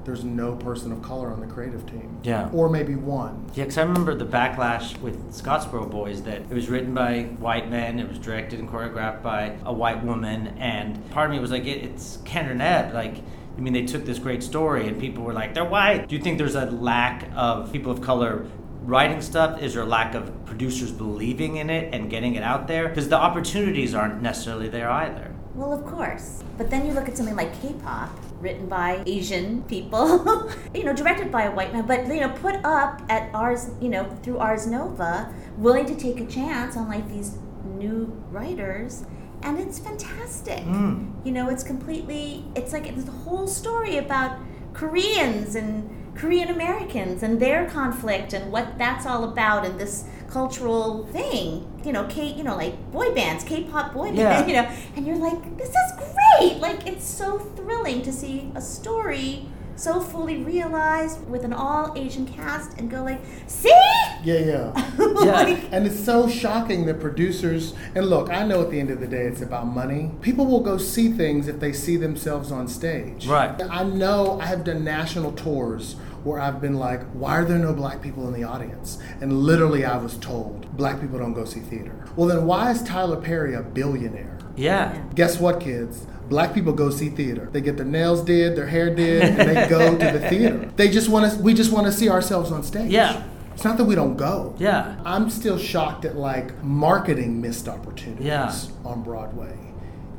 there's no person of color on the creative team. Yeah. Or maybe one. Yeah, because I remember the backlash with Scottsboro Boys, that it was written by white men, it was directed and choreographed by a white woman, and part of me was like, it's Kendra Nebb. Like, I mean, they took this great story, and people were like, they're white. Do you think there's a lack of people of color writing stuff? Is there a lack of producers believing in it and getting it out there? Because the opportunities aren't necessarily there either. Well, of course. But then you look at something like K-pop, written by Asian people, you know, directed by a white man, but, you know, put up at Ars, you know, through Ars Nova, willing to take a chance on, like, these new writers, and it's fantastic. Mm. You know, it's completely, it's like, it's the whole story about Koreans and Korean Americans and their conflict and what that's all about and this cultural thing, you know, like boy bands, K-pop boy bands, you know, and you're like, this is great! Like, it's so thrilling to see a story so fully realized with an all-Asian cast and go like, see? And it's so shocking that producers, and look, I know at the end of the day it's about money. People will go see things if they see themselves on stage. Right. I know I have done national tours where I've been like, why are there no black people in the audience? And literally I was told, black people don't go see theater. Well then why is Tyler Perry a billionaire? Yeah. Guess what, kids? Black people go see theater. They get their nails did, their hair did, and they go to the theater. They just want to. We just want to see ourselves on stage. Yeah. It's not that we don't go. Yeah. I'm still shocked at like marketing missed opportunities on Broadway,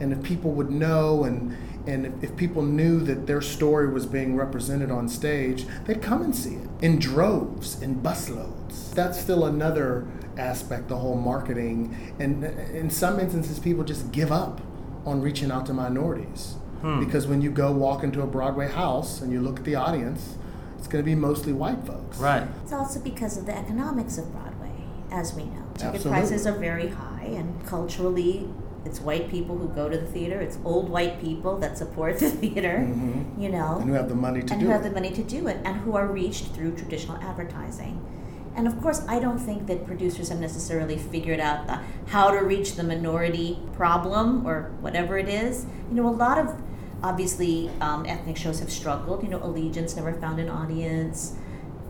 and if people would know, and if people knew that their story was being represented on stage, they'd come and see it in droves, in busloads. That's still another aspect, the whole marketing, and in some instances, people just give up on reaching out to minorities. Because when you go walk into a Broadway house and you look at the audience, it's going to be mostly white folks. Right. It's also because of the economics of Broadway, as we know. Ticket prices are very high, and culturally, it's white people who go to the theater. It's old white people that support the theater, you know. And who have the money to do it. And who have the money to do it, and who are reached through traditional advertising. And of course, I don't think that producers have necessarily figured out how to reach the minority problem or whatever it is. You know, a lot of, obviously, ethnic shows have struggled. You know, Allegiance never found an audience.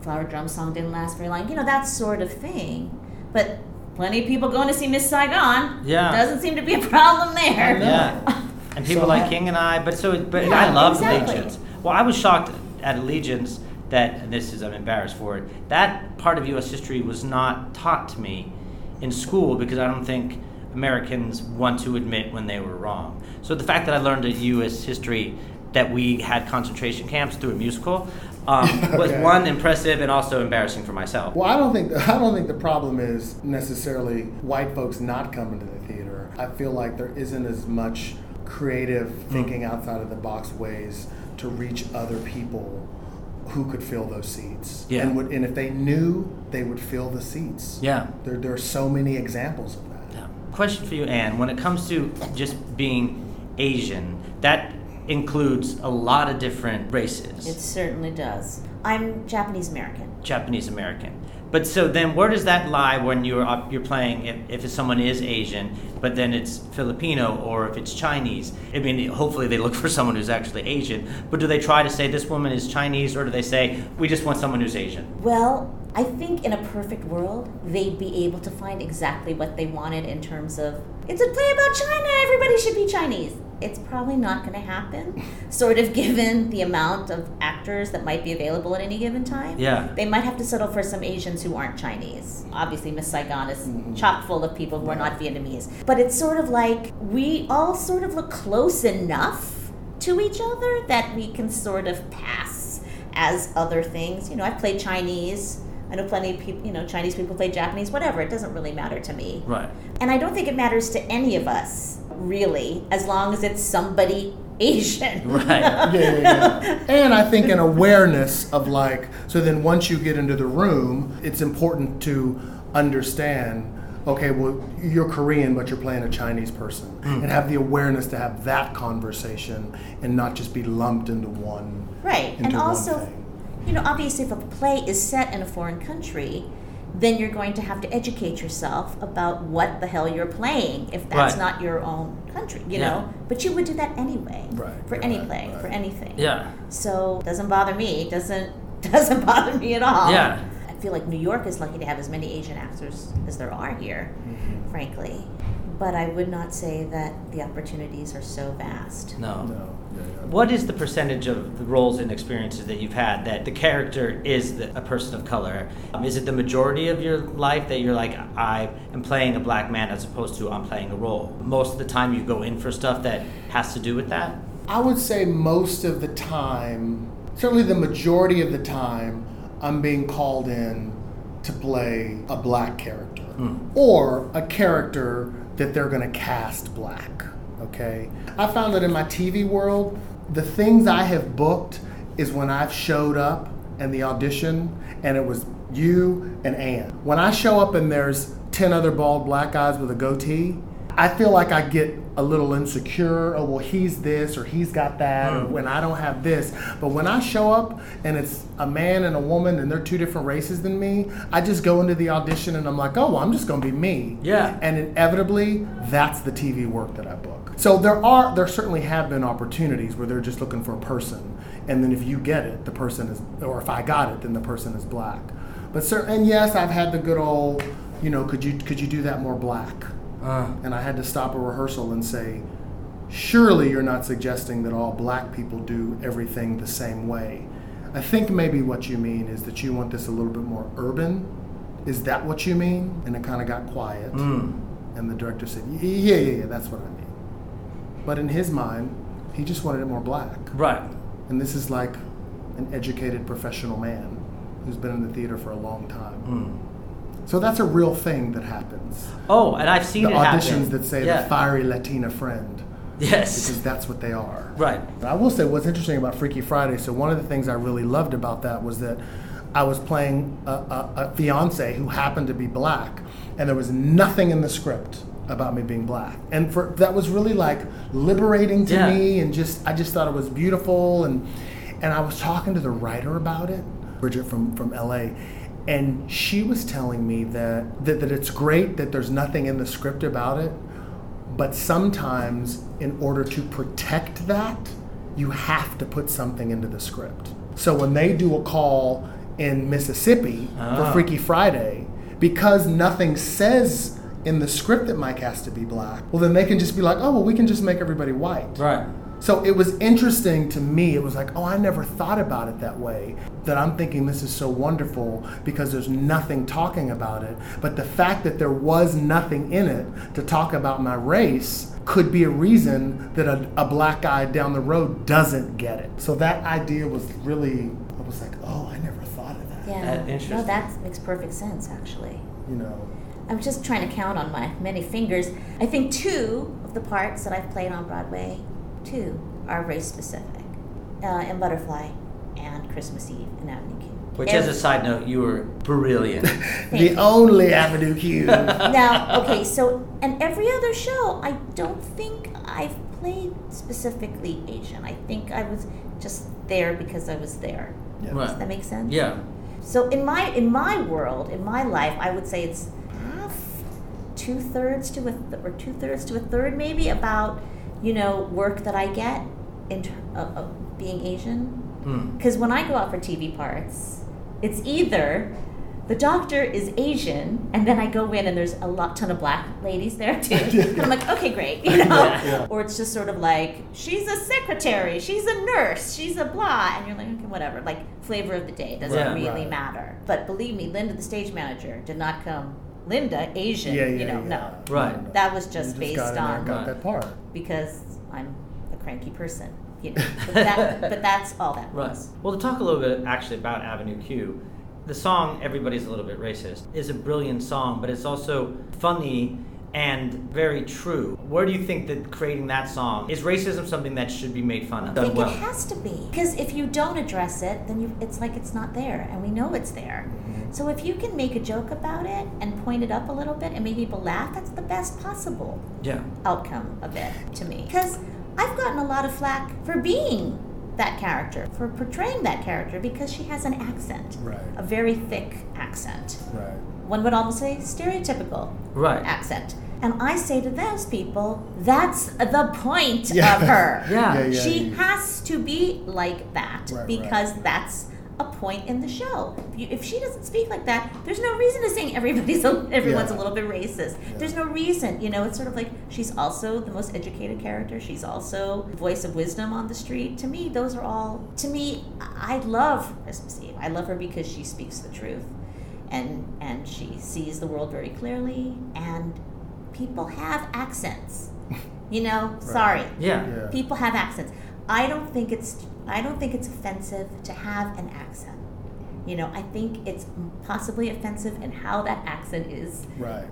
Flower Drum Song didn't last very long. You know, that sort of thing. But plenty of people going to see Miss Saigon. Yeah. Doesn't seem to be a problem there. Yeah. And people so, like King and I. But yeah, I love Allegiance. Well, I was shocked at Allegiance. I'm embarrassed for it, that part of U.S. history was not taught to me in school because I don't think Americans want to admit when they were wrong. So the fact that I learned at U.S. history that we had concentration camps through a musical was one, impressive and also embarrassing for myself. Well, I don't think the problem is necessarily white folks not coming to the theater. I feel like there isn't as much creative thinking outside of the box ways to reach other people who could fill those seats. Yeah. And if they knew, they would fill the seats. Yeah. There are so many examples of that. Yeah. Question for you, Anne. When it comes to just being Asian, that includes a lot of different races. It certainly does. I'm Japanese-American. Japanese-American. But so then where does that lie when you're playing, if someone is Asian, but then it's Filipino or if it's Chinese? I mean, hopefully they look for someone who's actually Asian, but do they try to say this woman is Chinese or do they say, we just want someone who's Asian? Well, I think in a perfect world, they'd be able to find exactly what they wanted in terms of, it's a play about China, everybody should be Chinese. It's probably not going to happen, sort of given the amount of actors that might be available at any given time. Yeah. They might have to settle for some Asians who aren't Chinese. Obviously, Miss Saigon is chock full of people who are not Vietnamese. But it's sort of like we all sort of look close enough to each other that we can sort of pass as other things. You know, I've played Chinese. I know plenty of people, you know, Chinese people play Japanese, whatever. It doesn't really matter to me. Right. And I don't think it matters to any of us, really, as long as it's somebody Asian. Right. Yeah. And I think an awareness of like, so then once you get into the room, it's important to understand, okay, well, you're Korean, but you're playing a Chinese person. And have the awareness to have that conversation and not just be lumped into one. Right. And also, you know, obviously if a play is set in a foreign country, then you're going to have to educate yourself about what the hell you're playing if that's not your own country, you know? But you would do that anyway for any play, for anything. Yeah. So it doesn't bother me. It doesn't bother me at all. Yeah. I feel like New York is lucky to have as many Asian actors as there are here, frankly. But I would not say that the opportunities are so vast. No. What is the percentage of the roles and experiences that you've had that the character is a person of color? Is it the majority of your life that you're like, I am playing a black man as opposed to I'm playing a role? Most of the time you go in for stuff that has to do with that? I would say most of the time, certainly the majority of the time, I'm being called in to play a black character or a character that they're going to cast black, okay? I found that in my TV world, the things I have booked is when I've showed up and the audition and it was you and Anne. When I show up and there's 10 other bald black guys with a goatee, I feel like I get a little insecure. Oh, well, he's this or he's got that, or when I don't have this. But when I show up and it's a man and a woman and they're two different races than me, I just go into the audition and I'm like, oh, well, I'm just going to be me. Yeah. And inevitably, that's the TV work that I book. So there certainly have been opportunities where they're just looking for a person. And then if you get it, the person is, or if I got it, then the person is black. But and yes, I've had the good old, you know, could you do that more black? And I had to stop a rehearsal and say, surely you're not suggesting that all black people do everything the same way. I think maybe what you mean is that you want this a little bit more urban. Is that what you mean? And it kind of got quiet. And the director said, yeah, that's what I mean. But in his mind, he just wanted it more black. Right. And this is like an educated professional man who's been in the theater for a long time. So that's a real thing that happens. Oh, and I've seen it happen. The auditions that say the fiery Latina friend. Yes. Because that's what they are. Right. And I will say what's interesting about Freaky Friday, so one of the things I really loved about that was that I was playing a fiancé who happened to be black, and there was nothing in the script about me being black. And that was really like liberating to me, and I just thought it was beautiful. And I was talking to the writer about it, Bridget from LA, and she was telling me that it's great that there's nothing in the script about it, but sometimes in order to protect that, you have to put something into the script. So when they do a call in Mississippi for Freaky Friday, because nothing says in the script that Mike has to be black, well, then they can just be like, oh, well, we can just make everybody white. Right. So it was interesting to me. It was like, oh, I never thought about it that way, that I'm thinking this is so wonderful because there's nothing talking about it. But the fact that there was nothing in it to talk about my race could be a reason that a black guy down the road doesn't get it. So that idea was really, I was like, oh, I never thought of that. Yeah, interesting. No, that makes perfect sense, actually. You know. I'm just trying to count on my many fingers. I think 2 of the parts that I've played on Broadway, 2 are race-specific, M Butterfly and Christmas Eve in Avenue Q. Which, as a side note, you were brilliant. The only Avenue Q. Now, okay, so, and every other show, I don't think I've played specifically Asian. I think I was just there because I was there. Yeah. Right. Does that make sense? Yeah. So in my world, in my life, I would say it's half, two-thirds to a third, maybe, about... you know, work that I get in of being Asian. Because when I go out for TV parts, it's either the doctor is Asian, and then I go in and there's a ton of black ladies there too. And I'm like, okay, great, you know? Yeah. Or it's just sort of like, she's a secretary, she's a nurse, she's a blah, and you're like, okay, whatever, like flavor of the day, doesn't really matter. But believe me, Linda, the stage manager, did not come Linda, Asian, no. Right. That was just based on... got that part. Because I'm a cranky person, you know. But that's all that was. Right. Well, to talk a little bit, actually, about Avenue Q, the song, Everybody's a Little Bit Racist, is a brilliant song, but it's also funny and very true. Where do you think that creating that song, is racism something that should be made fun of? I think it has to be. Because if you don't address it, then it's like it's not there, and we know it's there. So if you can make a joke about it and point it up a little bit and make people laugh, that's the best possible outcome of it to me. Because I've gotten a lot of flack for being that character, for portraying that character, because she has an accent, a very thick accent. Right. One would almost say stereotypical accent. And I say to those people, that's the point of her. She has to be like that because that's a point in the show. If she doesn't speak like that, there's no reason to sing everyone's a little bit racist. Yeah. There's no reason, you know. It's sort of like she's also the most educated character. She's also the voice of wisdom on the street. To me, those are all. To me, I love Christmas Eve. I love her because she speaks the truth, and she sees the world very clearly. And people have accents, you know. People have accents. I don't think it's offensive to have an accent. You know, I think it's possibly offensive in how that accent is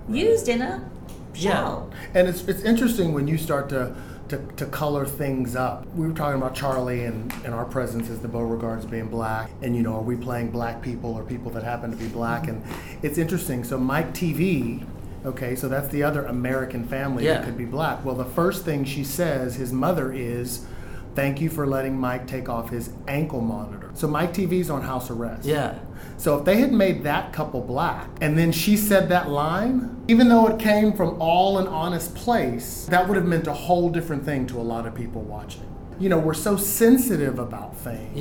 used in a show. Yeah. And it's interesting when you start to color things up. We were talking about Charlie and our presence as the Beauregards being black. And, you know, are we playing black people or people that happen to be black? And it's interesting. So Mike TV, okay, so that's the other American family that could be black. Well, the first thing she says, his mother, is, "Thank you for letting Mike take off his ankle monitor." So Mike TV's on house arrest. Yeah. So if they had made that couple black, and then she said that line, even though it came from all an honest place, that would have meant a whole different thing to a lot of people watching. You know, we're so sensitive about things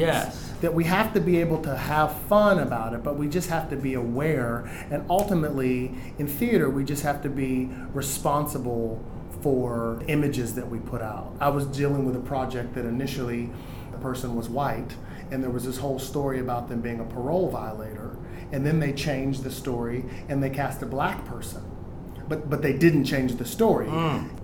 that we have to be able to have fun about it, but we just have to be aware. And ultimately, in theater, we just have to be responsible for images that we put out. I was dealing with a project that initially the person was white, and there was this whole story about them being a parole violator, and then they changed the story and they cast a black person. But they didn't change the story.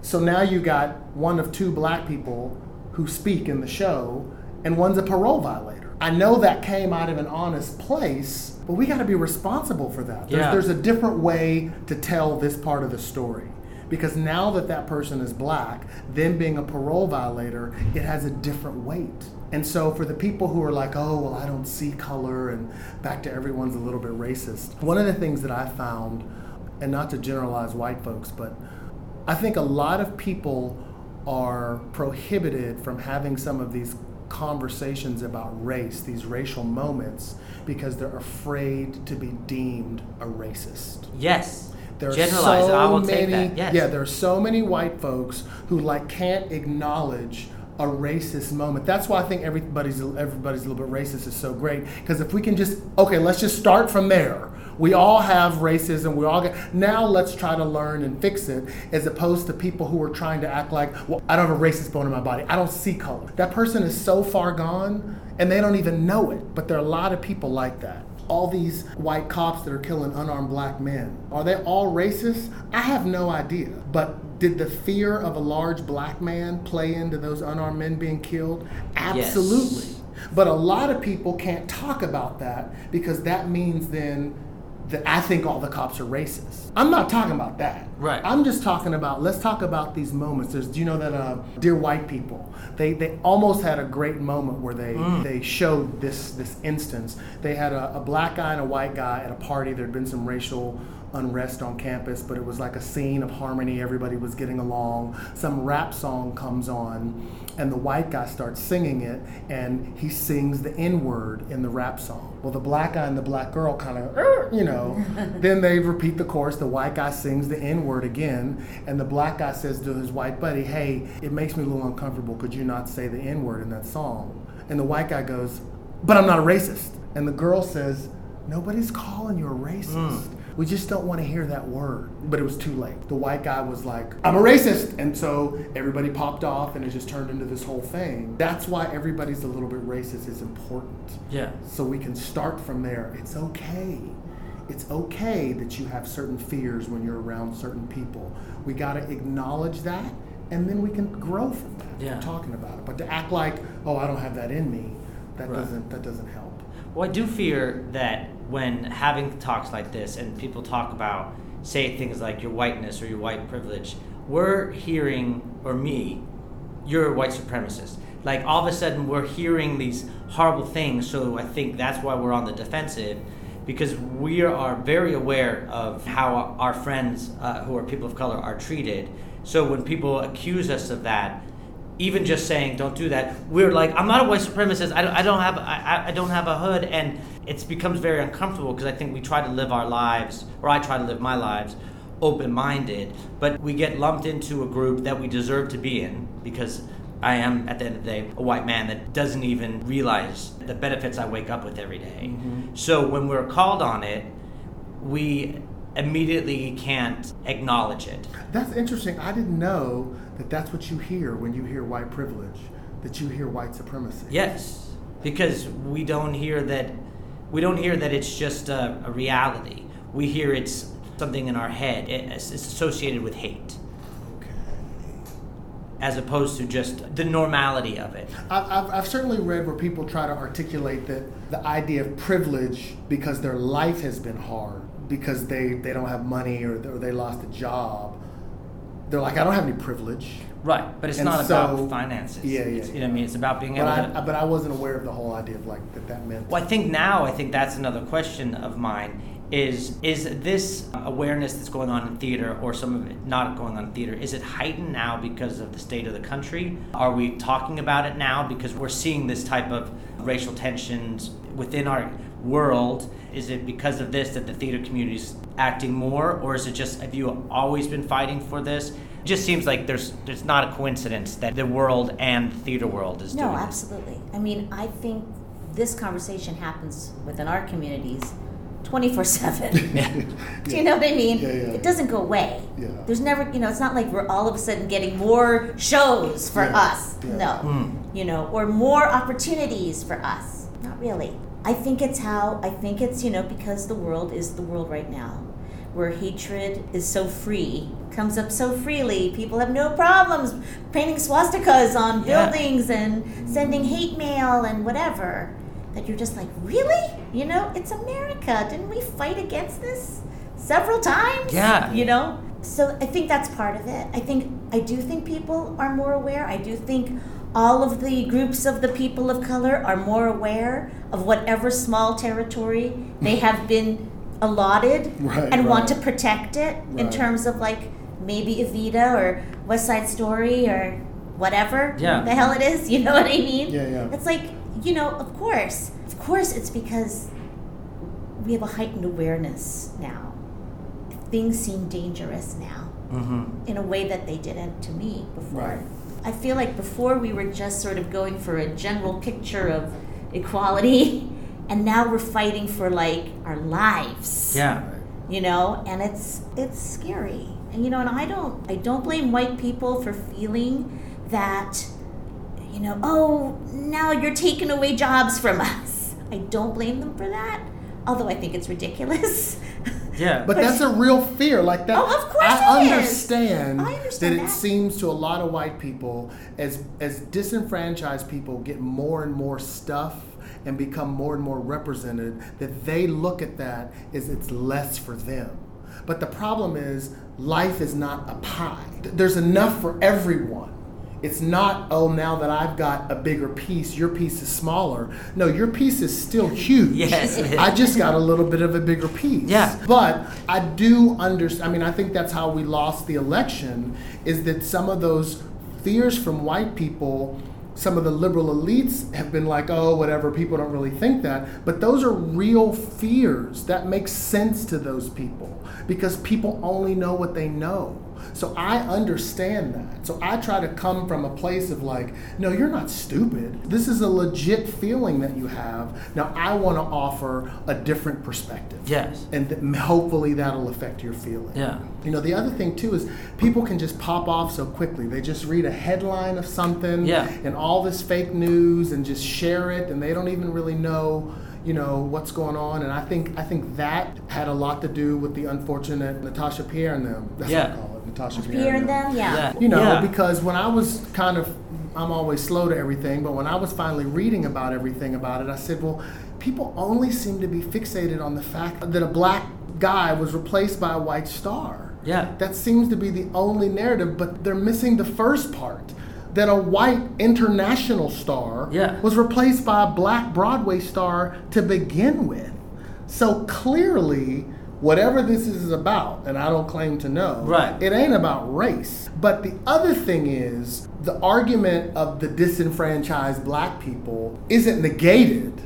So now you got one of two black people who speak in the show, and one's a parole violator. I know that came out of an honest place, but we gotta be responsible for that. There's a different way to tell this part of the story. Because now that person is black, them being a parole violator, it has a different weight. And so for the people who are like, oh, well, I don't see color, and back to everyone's a little bit racist. One of the things that I found, and not to generalize white folks, but I think a lot of people are prohibited from having some of these conversations about race, these racial moments, because they're afraid to be deemed a racist. Yes. There are so many white folks who can't acknowledge a racist moment. That's why I think everybody's a little bit racist is so great, because if we can just, let's just start from there. We all have racism. Now let's try to learn and fix it, as opposed to people who are trying to act like, well, I don't have a racist bone in my body. I don't see color. That person is so far gone, and they don't even know it. But there are a lot of people like that. All these white cops that are killing unarmed black men, are they all racist? I have no idea. But did the fear of a large black man play into those unarmed men being killed? Absolutely. Yes. But a lot of people can't talk about that, because that means then that I think all the cops are racist. I'm not talking about that. Right. I'm just talking about, let's talk about these moments. Do you know that Dear White People, they almost had a great moment where they showed this instance. They had a black guy and a white guy at a party. There'd been some racial unrest on campus, but it was like a scene of harmony. Everybody was getting along. Some rap song comes on, and the white guy starts singing it, and he sings the N-word in the rap song. Well, the black guy and the black girl kind of, then they repeat the chorus. The white guy sings the N-word again, and the black guy says to his white buddy, "Hey, it makes me a little uncomfortable. Could you not say the N-word in that song?" And the white guy goes, "But I'm not a racist." And the girl says, "Nobody's calling you a racist. We just don't want to hear that word." But it was too late. The white guy was like, "I'm a racist." And so everybody popped off, and it just turned into this whole thing. That's why everybody's a little bit racist is important. Yeah. So we can start from there. It's okay. It's okay that you have certain fears when you're around certain people. We got to acknowledge that, and then we can grow from that. Yeah. We're talking about it. But to act like, oh, I don't have that in me, that doesn't help. Well, I do fear that when having talks like this and people talk about, say things like your whiteness or your white privilege, we're hearing, or me, you're a white supremacist. Like all of a sudden we're hearing these horrible things, so I think that's why we're on the defensive, because we are very aware of how our friends who are people of color are treated. So when people accuse us of that, even just saying don't do that, we're like, I'm not a white supremacist. I don't have a hood, and it becomes very uncomfortable, because I think we try to live our lives, or I try to live my lives, open-minded, but we get lumped into a group that we deserve to be in, because I am, at the end of the day, a white man that doesn't even realize the benefits I wake up with every day. Mm-hmm. So when we're called on it, we immediately can't acknowledge it. That's interesting. I didn't know that that's what you hear when you hear white privilege, that you hear white supremacy. Yes, because we don't hear that it's just a reality. We hear it's something in our head. It's associated with hate. Okay. as opposed to just the normality of it. I've certainly read where people try to articulate the idea of privilege because their life has been hard, because they don't have money or they lost a job. They're like, I don't have any privilege. Right, but it's not about finances. Yeah. It's, you know what I mean? It's about being able to... But I wasn't aware of the whole idea of like that meant... Well, I think that's another question of mine is this awareness that's going on in theater, or some of it not going on in theater, is it heightened now because of the state of the country? Are we talking about it now because we're seeing this type of racial tensions within our world? Is it because of this that the theater community's acting more, or is it just, have you always been fighting for this? It just seems like there's not a coincidence that the world and the theater world is doing this. No, absolutely. I mean, I think this conversation happens within our communities 24/7. Yeah. Do you know what I mean? Yeah, yeah. It doesn't go away. Yeah. There's never, it's not like we're all of a sudden getting more shows for us. Yeah. No. Mm. Or more opportunities for us. Not really. I think it's because the world is the world right now, where hatred is so free, comes up so freely. People have no problems painting swastikas on buildings and sending hate mail and whatever. That you're just like, really? It's America. Didn't we fight against this several times? Yeah. So I think that's part of it. I do think people are more aware. I do think all of the groups of the people of color are more aware of whatever small territory they have been allotted want to protect it in terms of like maybe Evita or West Side Story or whatever the hell it is. You know what I mean? Yeah, yeah. It's like, of course it's because we have a heightened awareness now. Things seem dangerous now in a way that they didn't to me before. Right. I feel like before we were just sort of going for a general picture of equality, and now we're fighting for like our lives. Yeah. And it's scary. And and I don't blame white people for feeling that now you're taking away jobs from us. I don't blame them for that, although I think it's ridiculous. Yeah. But that's a real fear. Like that. Oh, of course I understand that. It seems to a lot of white people, as disenfranchised people get more and more stuff and become more and more represented, that they look at that as it's less for them. But the problem is life is not a pie. There's enough for everyone. It's not, now that I've got a bigger piece, your piece is smaller. No, your piece is still huge. Yes. I just got a little bit of a bigger piece. Yeah. But I do understand. I mean, I think that's how we lost the election, is that some of those fears from white people, some of the liberal elites have been like, oh, whatever, people don't really think that. But those are real fears. That makes sense to those people because people only know what they know. So I understand that. So I try to come from a place of like, no, you're not stupid. This is a legit feeling that you have. Now I want to offer a different perspective. Yes. And hopefully that'll affect your feeling. Yeah. The other thing too is people can just pop off so quickly. They just read a headline of something and all this fake news and just share it, and they don't even really know what's going on. And I think that had a lot to do with the unfortunate Natasha Pierre and them. That's what I call it, Natasha Pierre and them. Yeah. Because when I was I'm always slow to everything, but when I was finally reading about everything about it, I said, well, people only seem to be fixated on the fact that a black guy was replaced by a white star. Yeah. That seems to be the only narrative, but they're missing the first part. That a white international star was replaced by a black Broadway star to begin with. So clearly, whatever this is about, and I don't claim to know, it ain't about race. But the other thing is, the argument of the disenfranchised black people isn't negated.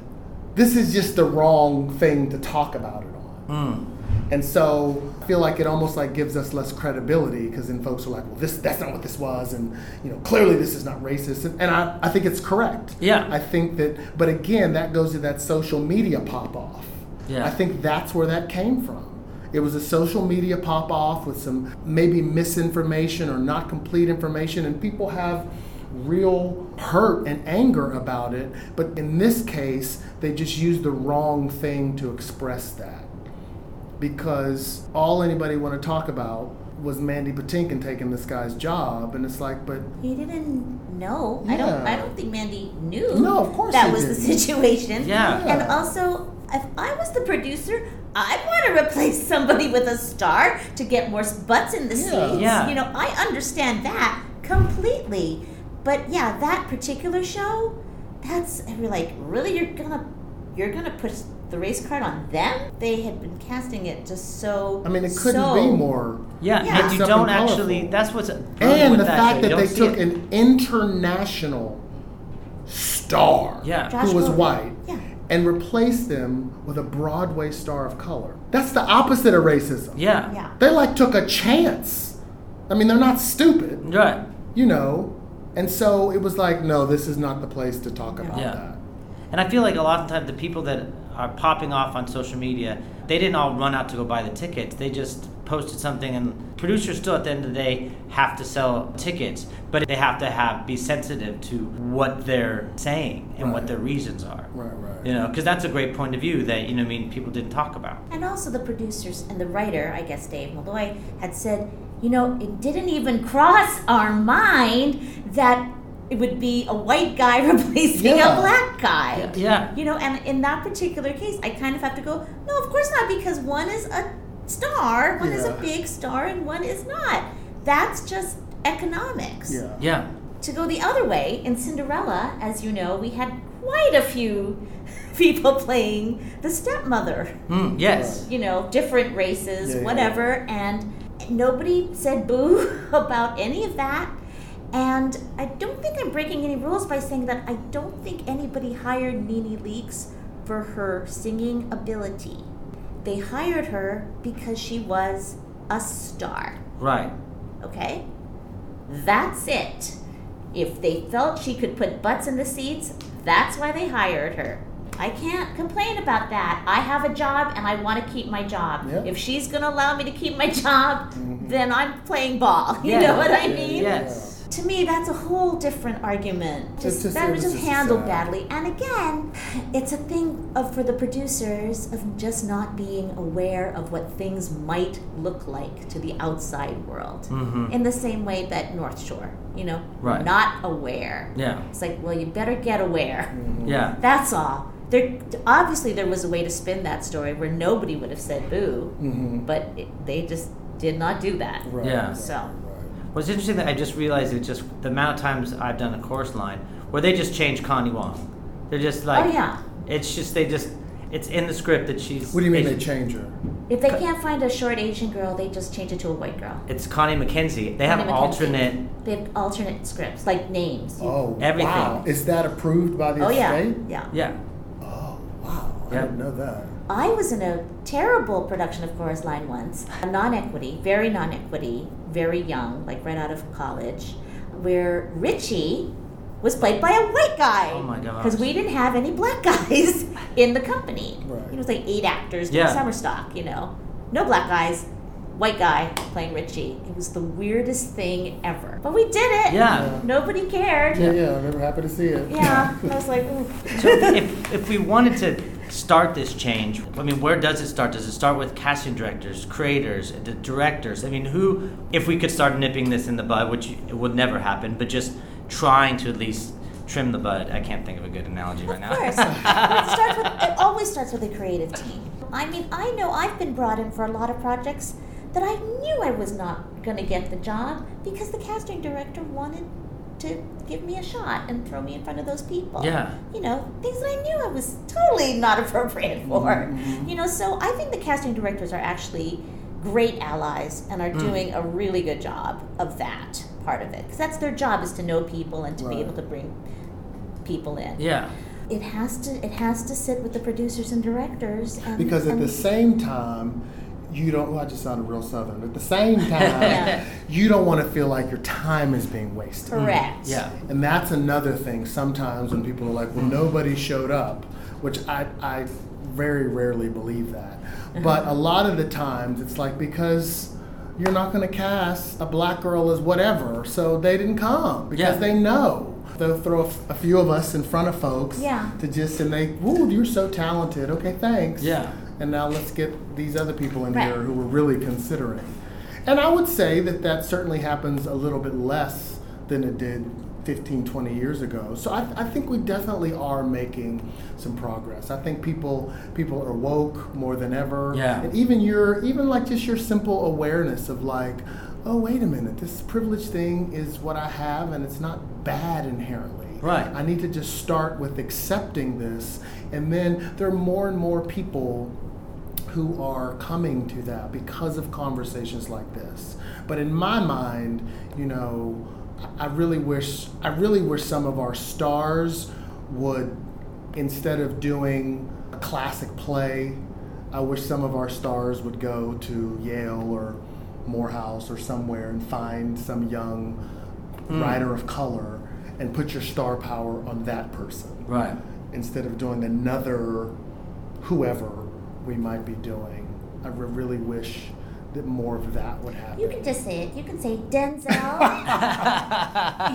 This is just the wrong thing to talk about it on. Mm. And so I feel like it almost like gives us less credibility, because then folks are like, well, that's not what this was, and clearly this is not racist. And I think it's correct. Yeah. I think that, but again, that goes to that social media pop-off. Yeah. I think that's where that came from. It was a social media pop-off with some maybe misinformation or not complete information, and people have real hurt and anger about it. But in this case, they just used the wrong thing to express that. Because all anybody want to talk about was Mandy Patinkin taking this guy's job, and it's like, but he didn't know. Yeah. I don't think Mandy knew. No, of course that was the situation. Yeah. And also, if I was the producer, I'd want to replace somebody with a star to get more butts in the seats. Yeah. You know, I understand that completely, but yeah, that particular show, that's, and we're like, really, you're gonna push the race card on them? They had been casting it just so. I mean, it couldn't be more. Yeah, yeah. And you don't actually. That's what's. And the fact that they took an international star, who was white, and replaced them with a Broadway star of color. That's the opposite of racism. Yeah, yeah. They like took a chance. I mean, they're not stupid, right? You know, and so it was like, no, this is not the place to talk about that. And I feel like a lot of the time the people that are popping off on social media, they didn't all run out to go buy the tickets. They just posted something, and producers still at the end of the day have to sell tickets, but they have to be sensitive to what they're saying and what their reasons are. Right. You know, because that's a great point of view that, you know, I mean, people didn't talk about. And also the producers and the writer, I guess Dave Malloy, had said, you know, it didn't even cross our mind that it would be a white guy replacing a black guy. Yeah. You know, and in that particular case, I kind of have to go, no, of course not, because one is a star, one is a big star, and one is not. That's just economics. Yeah. Yeah. To go the other way, in Cinderella, as you know, we had quite a few people playing the stepmother. Mm, yes. You know, different races, whatever, and nobody said boo about any of that. And I don't think I'm breaking any rules by saying that I don't think anybody hired Nene Leakes for her singing ability. They hired her because she was a star. Right. Okay? That's it. If they felt she could put butts in the seats, that's why they hired her. I can't complain about that. I have a job and I want to keep my job. Yep. If she's going to allow me to keep my job, then I'm playing ball. You know what I mean? Yes. To me, that's a whole different argument. That was just handled badly. And again, it's a thing for the producers of just not being aware of what things might look like to the outside world. Mm-hmm. In the same way that North Shore, you know, not aware. Yeah. It's like, well, you better get aware. Mm-hmm. Yeah. That's all. Obviously, there was a way to spin that story where nobody would have said boo, but they just did not do that. Right. Yeah. So. What's interesting that I just realized is just the amount of times I've done a chorus line where they just change Connie Wong. They're just like, it's just, it's in the script that she's. What do you mean they change her? If they can't find a short Asian girl, they just change it to a white girl. It's Connie McKenzie. They have alternate scripts, like names. Oh, everything. Wow. Is that approved by the estate? Yeah. Oh, wow. I didn't know that. I was in a terrible production of Chorus Line once, a non-equity, very young, like right out of college, where Richie was played by a white guy. Oh my gosh. Because we didn't have any black guys in the company. Right. It was like 8 actors doing summer stock, you know. No black guys, white guy playing Richie. It was the weirdest thing ever. But we did it. Yeah. Nobody cared. Yeah, I remember happy to see it. Yeah, I was like, ooh. So if we wanted to start this change, I mean, where does it start? Does it start with casting directors, creators, the directors? I mean, who, if we could start nipping this in the bud, which it would never happen, but just trying to at least trim the bud. I can't think of a good analogy right now. Of course. It always starts with a creative team. I mean, I know I've been brought in for a lot of projects that I knew I was not going to get the job because the casting director wanted to give me a shot and throw me in front of those people. Yeah. You know, things that I knew I was totally not appropriate for. Mm-hmm. You know, so I think the casting directors are actually great allies and are doing a really good job of that part of it. Because that's their job, is to know people and to be able to bring people in. Yeah. It has to sit with the producers and directors. Because at the same time, you don't. Well, I just sounded real Southern. At the same time, you don't want to feel like your time is being wasted. Correct. Yeah. And that's another thing. Sometimes when people are like, "Well, nobody showed up," which I very rarely believe that. But a lot of the times, it's like because you're not going to cast a black girl as whatever, so they didn't come because they know. They'll throw a few of us in front of folks to just, and they, "Ooh, you're so talented. Okay, thanks." Yeah. And now let's get these other people in here who we're really considering. And I would say that that certainly happens a little bit less than it did 15, 20 years ago. So I think we definitely are making some progress. I think people are woke more than ever. Yeah. And even just your simple awareness of like, oh, wait a minute, this privilege thing is what I have and it's not bad inherently. Right. I need to just start with accepting this. And then there are more and more people who are coming to that because of conversations like this. But in my mind, you know, I really wish some of our stars would, instead of doing a classic play, I wish some of our stars would go to Yale or Morehouse or somewhere and find some young writer of color and put your star power on that person. Right. Instead of doing another whoever we might be doing. I really wish that more of that would happen. You can just say it. You can say Denzel.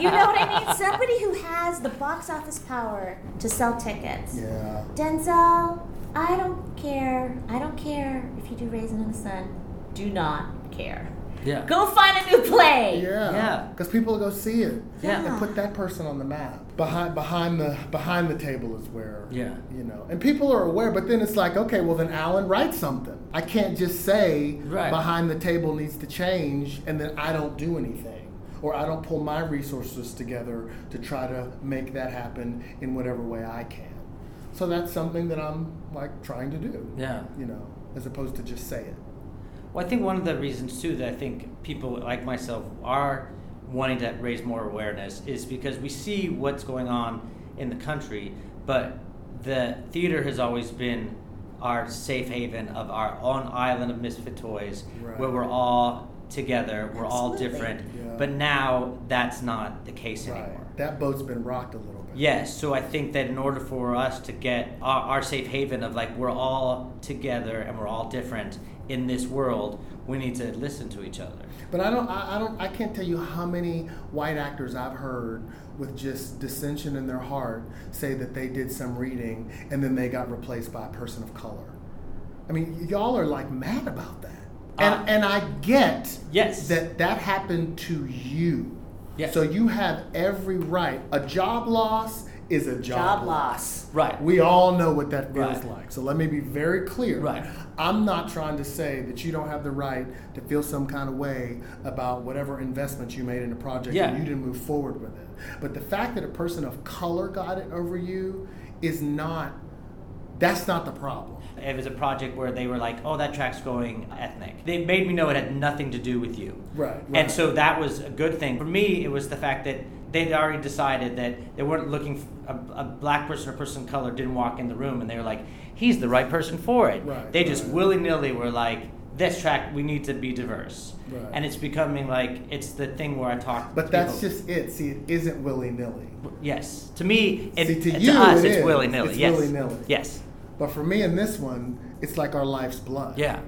You know what I mean? Somebody who has the box office power to sell tickets. Yeah. Denzel, I don't care. I don't care if you do Raisin in the Sun. Do not care. Yeah. Go find a new play. Yeah. Because people go see it. Yeah. And put that person on the map. Behind the table is where, yeah, you know, and people are aware, but then it's like, okay, well then Alan, write something. I can't just say behind the table needs to change and then I don't do anything or I don't pull my resources together to try to make that happen in whatever way I can. So that's something that I'm like trying to do. Yeah. You know, as opposed to just say it. Well, I think one of the reasons, too, that I think people like myself are wanting to raise more awareness is because we see what's going on in the country, but the theater has always been our safe haven of our own island of misfit toys, where we're all together, we're all different, but now that's not the case anymore. That boat's been rocked a little bit. Yes, so I think that in order for us to get our safe haven of like we're all together and we're all different in this world, we need to listen to each other. But I can't tell you how many white actors I've heard with just dissension in their heart say that they did some reading and then they got replaced by a person of color. I mean, y'all are like mad about that. And I get that happened to you. Yes. So you have every right. A job loss is a job loss. Right. We all know what that feels like. So let me be very clear. Right. I'm not trying to say that you don't have the right to feel some kind of way about whatever investments you made in a project and you didn't move forward with it. But the fact that a person of color got it over you that's not the problem. It was a project where they were like, oh, that track's going ethnic. They made me know it had nothing to do with you. Right. And so that was a good thing. For me, it was the fact that they'd already decided that they weren't looking for a black person or person of color didn't walk in the room, and they were like, he's the right person for it. Right, they just willy-nilly were like, this track, we need to be diverse. Right. And it's becoming like, it's the thing where I talk to people. That's just it. See, it isn't willy-nilly. Yes. To me, to us, it's willy-nilly. It's willy-nilly. Yes. But for me in this one, it's like our life's blood. Yeah.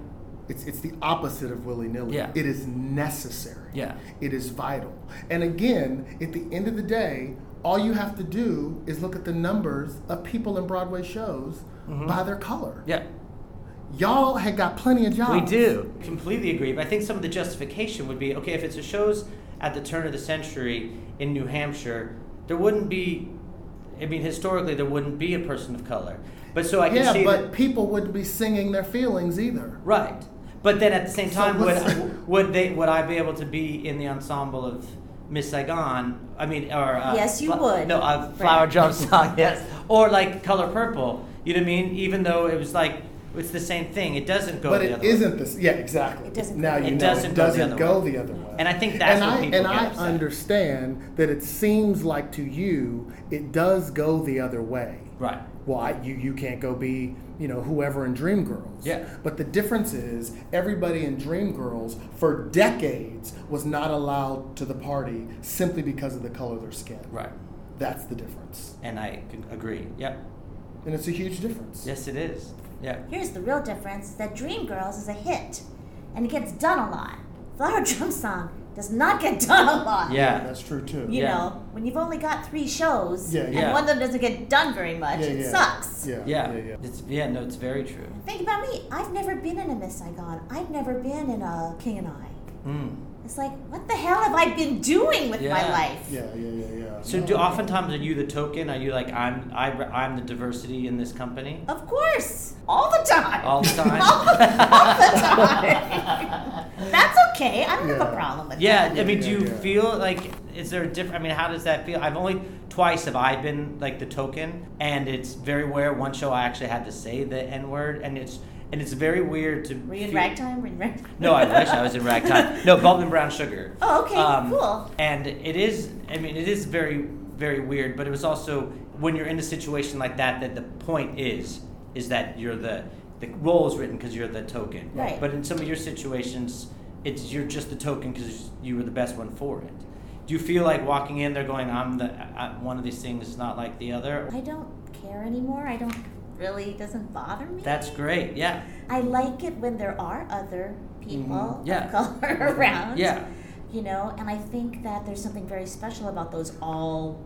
It's the opposite of willy-nilly. Yeah. It is necessary. Yeah. It is vital. And again, at the end of the day, all you have to do is look at the numbers of people in Broadway shows by their color. Yeah. Y'all had got plenty of jobs. We do. Completely agree. But I think some of the justification would be, okay, if it's a shows at the turn of the century in New Hampshire, there wouldn't be, I mean, historically, there wouldn't be a person of color. But so I can see but people wouldn't be singing their feelings either. Right. But then at the same time, would I be able to be in the ensemble of Miss Saigon? I mean, or... yes, you would. No, Flower Drum Song, yes. Or like Color Purple. You know what I mean? Even though it was like, it's the same thing. It doesn't go the other way. But it isn't this. Yeah, exactly. It doesn't go the other way. It doesn't go the other way. And I think that's what people get upset. And I understand that it seems like to you, it does go the other way. Right. Well, you can't go be, you know, whoever in Dreamgirls. Yeah. But the difference is everybody in Dreamgirls for decades was not allowed to the party simply because of the color of their skin. Right. That's the difference. And I agree. Yep. And it's a huge difference. Yes, it is. Yeah. Here's the real difference, that Dreamgirls is a hit, and it gets done a lot. Flower Drum Song does not get done a lot. Yeah, that's true, too. You know, when you've only got 3 shows, and one of them doesn't get done very much, it sucks. Yeah. It's very true. Think about me. I've never been in a Miss Saigon. I've never been in a King and I. It's like, what the hell have I been doing with my life? Yeah. So oftentimes are you the token? Are you like, I'm the diversity in this company? Of course. All the time. All the time. That's okay. I don't have a problem with that. Yeah, I mean, do you feel like, is there a different, I mean, how does that feel? I've only, twice have I been like the token, and it's very rare. One show I actually had to say the N-word, and it's very weird to... Were you in ragtime? No, I wish I was in ragtime. No, Bald and Brown Sugar. Oh, okay, cool. And it is very, very weird, but it was also, when you're in a situation like that, that the point is that you're the role is written because you're the token. Right. But in some of your situations, it's you're just the token because you were the best one for it. Do you feel like walking in there going, I'm one of these things is not like the other? I don't care anymore. I don't... really doesn't bother me. That's great, yeah. I like it when there are other people of color around. Yeah. You know, and I think that there's something very special about those all,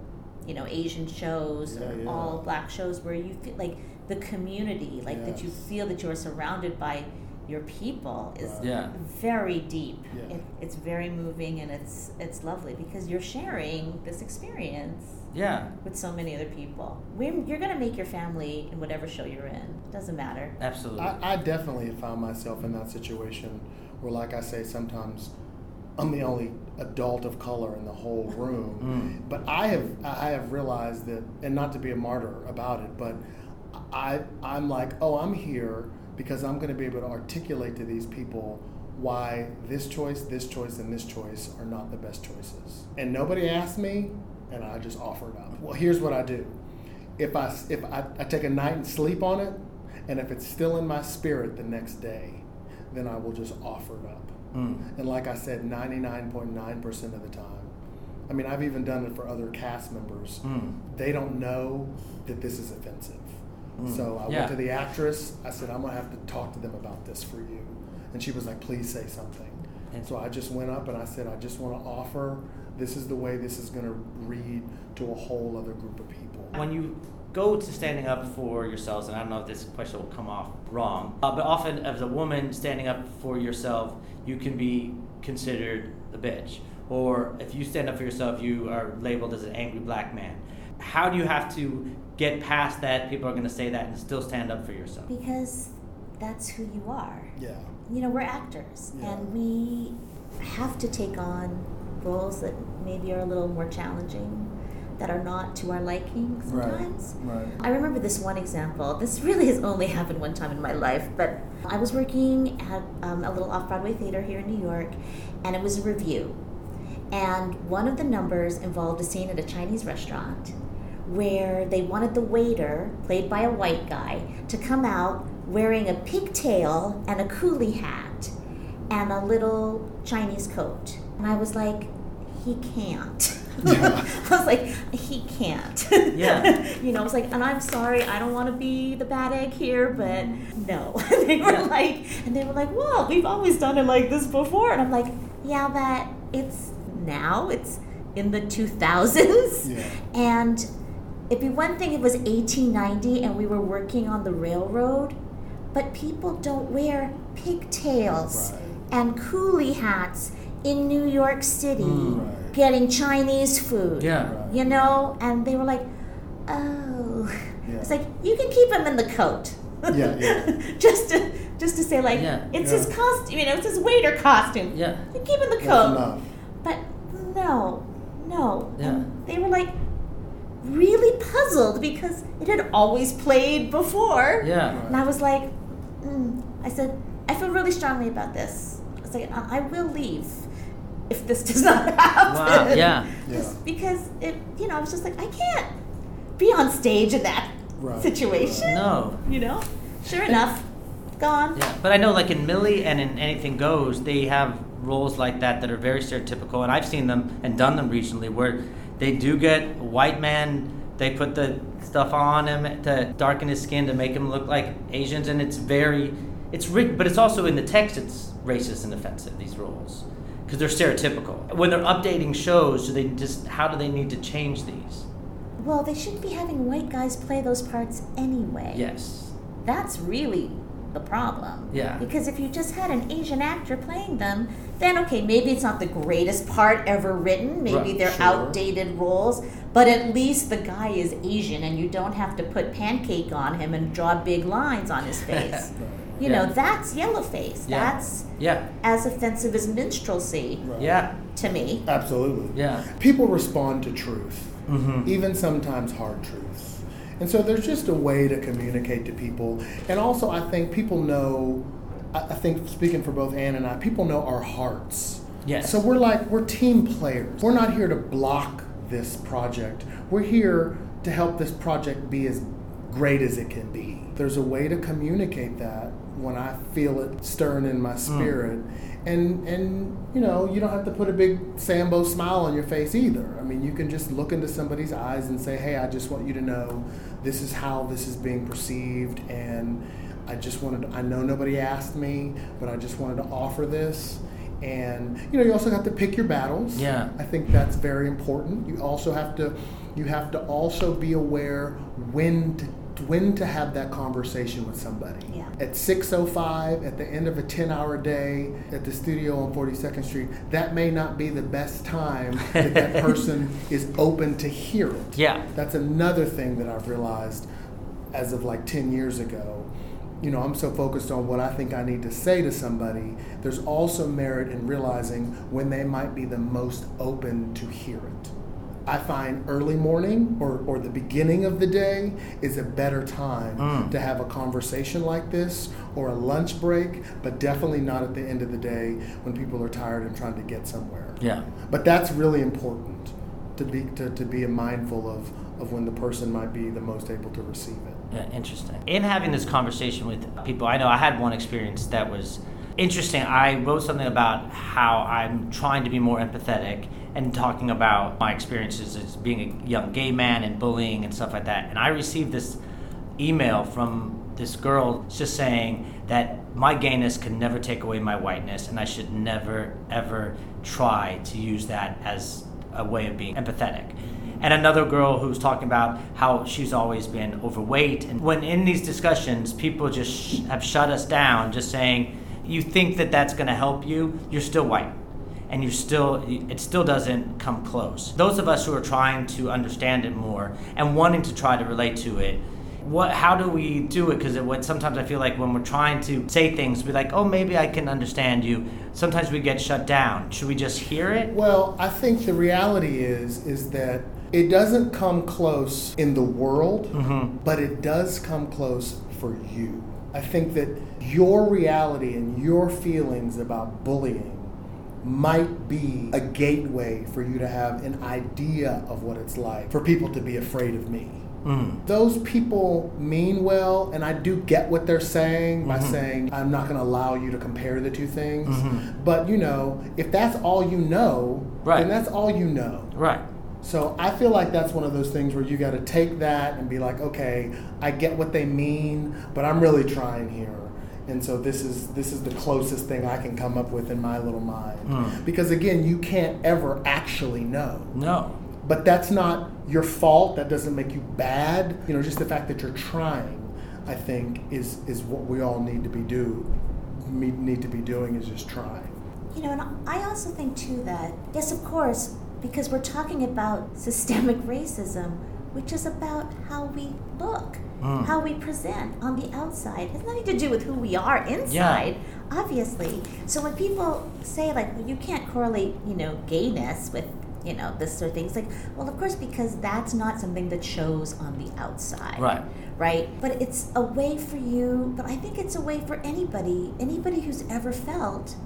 Asian shows or all black shows where you feel like the community, like that you feel that you are surrounded by your people is very deep. Yeah. It's very moving, and it's lovely because you're sharing this experience with so many other people. You're going to make your family in whatever show you're in. It doesn't matter. Absolutely. I definitely found myself in that situation where, like I say, sometimes I'm the only adult of color in the whole room. But I have realized that, and not to be a martyr about it, but I'm like, oh, I'm here because I'm going to be able to articulate to these people why this choice, and this choice are not the best choices. And nobody asked me, and I just offered up. Well, here's what I do. If I take a night and sleep on it, and if it's still in my spirit the next day, then I will just offer it up. And like I said, 99.9% of the time, I mean, I've even done it for other cast members. They don't know that this is offensive. So I went to the actress. I said, I'm going to have to talk to them about this for you. And she was like, please say something. And so I just went up and I said, I just want to offer. This is the way this is going to read to a whole other group of people. When you go to standing up for yourselves, and I don't know if this question will come off wrong, but often as a woman standing up for yourself, you can be considered a bitch. Or if you stand up for yourself, you are labeled as an angry black man. How do you have to get past that? People are going to say that and still stand up for yourself. Because that's who you are. Yeah. We're actors, and we have to take on roles that maybe are a little more challenging, that are not to our liking sometimes. Right. I remember this one example. This really has only happened one time in my life, but I was working at a little off-Broadway theater here in New York, and it was a review. And one of the numbers involved a scene at a Chinese restaurant where they wanted the waiter, played by a white guy, to come out wearing a pigtail and a coolie hat and a little Chinese coat. And I was like, he can't. Yeah. I was like, he can't. Yeah. I was like, and I'm sorry, I don't want to be the bad egg here, but no. They were like, well, we've always done it like this before. And I'm like, yeah, but it's in the 2000s. Yeah. And it'd be one thing if it was 1890 and we were working on the railroad, but people don't wear pigtails and coolie hats in New York City getting Chinese food. Yeah. Right. And they were like, oh. Yeah. It's like, you can keep him in the coat. Yeah. just to say, like, it's his costume, it's his waiter costume. Yeah. You keep him in the coat. But no. Yeah. And they were like really puzzled because it had always played before. Yeah. Right. And I was like, I said, I feel really strongly about this. I was like, I will leave if this does not happen. Wow. Yeah. Just because it, I was just like, I can't be on stage in that situation. No. Sure enough, gone. Yeah. But I know, like in Millie and in Anything Goes, they have roles like that are very stereotypical, and I've seen them and done them recently where they do get a white man, they put the stuff on him to darken his skin to make him look like Asians, and it's rigged, but it's also in the text, it's racist and offensive, these roles, because they're stereotypical. When they're updating shows, how do they need to change these? Well, they shouldn't be having white guys play those parts anyway. Yes. That's really the problem. Yeah. Because if you just had an Asian actor playing them, then okay, maybe it's not the greatest part ever written. Maybe they're outdated roles. But at least the guy is Asian and you don't have to put pancake on him and draw big lines on his face. You know, that's yellow face. Yeah. That's as offensive as minstrelsy to me. Absolutely. Yeah. People respond to truth, even sometimes hard truths. And so there's just a way to communicate to people. And also I think people know, I think speaking for both Anne and I, people know our hearts. Yes. So we're team players. We're not here to block this project. We're here to help this project be as great as it can be. There's a way to communicate that when I feel it stirring in my spirit. And you know, you don't have to put a big Sambo smile on your face either. I mean, you can just look into somebody's eyes and say, hey, I just want you to know this is how this is being perceived, and I know nobody asked me, but I just wanted to offer this. And you know, you also have to pick your battles. Yeah. I think that's very important. You also have to also be aware when to have that conversation with somebody. Yeah. At 6:05, at the end of a 10-hour day at the studio on 42nd Street, that may not be the best time that person is open to hear it. Yeah. That's another thing that I've realized as of like 10 years ago. You know, I'm so focused on what I think I need to say to somebody. There's also merit in realizing when they might be the most open to hear it. I find early morning or the beginning of the day is a better time to have a conversation like this, or a lunch break, but definitely not at the end of the day when people are tired and trying to get somewhere. Yeah. But that's really important to be mindful of when the person might be the most able to receive it. Yeah, interesting. In having this conversation with people, I know I had one experience that was interesting. I wrote something about how I'm trying to be more empathetic and talking about my experiences as being a young gay man and bullying and stuff like that. And I received this email from this girl just saying that my gayness can never take away my whiteness, and I should never, ever try to use that as a way of being empathetic. And another girl who was talking about how she's always been overweight. And when in these discussions, people just have shut us down, just saying, you think that that's going to help you, you're still white. And it still doesn't come close. Those of us who are trying to understand it more and wanting to try to relate to it, how do we do it? Because sometimes I feel like when we're trying to say things, we're like, oh, maybe I can understand you. Sometimes we get shut down. Should we just hear it? Well, I think the reality is that it doesn't come close in the world, but it does come close for you. I think that your reality and your feelings about bullying might be a gateway for you to have an idea of what it's like for people to be afraid of me. Those people mean well, and I do get what they're saying by saying, I'm not going to allow you to compare the two things. But, you know, if that's all you know, then that's all you know. Right. So I feel like that's one of those things where you got to take that and be like, okay, I get what they mean, but I'm really trying here. And so this is the closest thing I can come up with in my little mind. Because again, you can't ever actually know. No. But that's not your fault. That doesn't make you bad. You know, just the fact that you're trying, I think, is what we all need to be doing is just trying. You know, and I also think too that, yes, of course, because we're talking about systemic racism, which is about how we look. How we present on the outside. It has nothing to do with who we are inside, obviously. So when people say, like, well, you can't correlate, you know, gayness with, you know, this sort of thing, it's like, well, of course, because that's not something that shows on the outside. Right. Right? But it's a way for you, but I think it's a way for anybody who's ever felt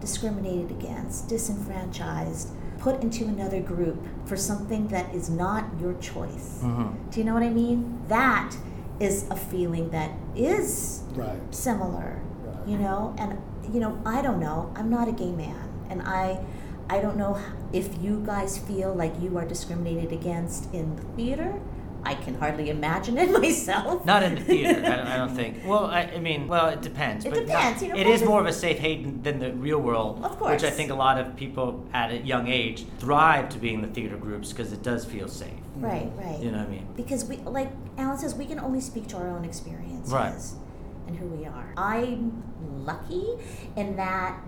discriminated against, disenfranchised, put into another group for something that is not your choice. Do you know what I mean? That is a feeling that is similar, you know? And, you know, I don't know. I'm not a gay man. And I don't know if you guys feel like you are discriminated against in the theater. I can hardly imagine it myself. Not in the theater, I don't think. Well, I mean, it depends. It depends. Not, you know, it is more of a safe haven than the real world. Of course. Which I think a lot of people at a young age thrive to be in the theater groups because it does feel safe. Right, right. You know what I mean? Because, we, like Alan says, we can only speak to our own experiences. Right. and who we are. I'm lucky in that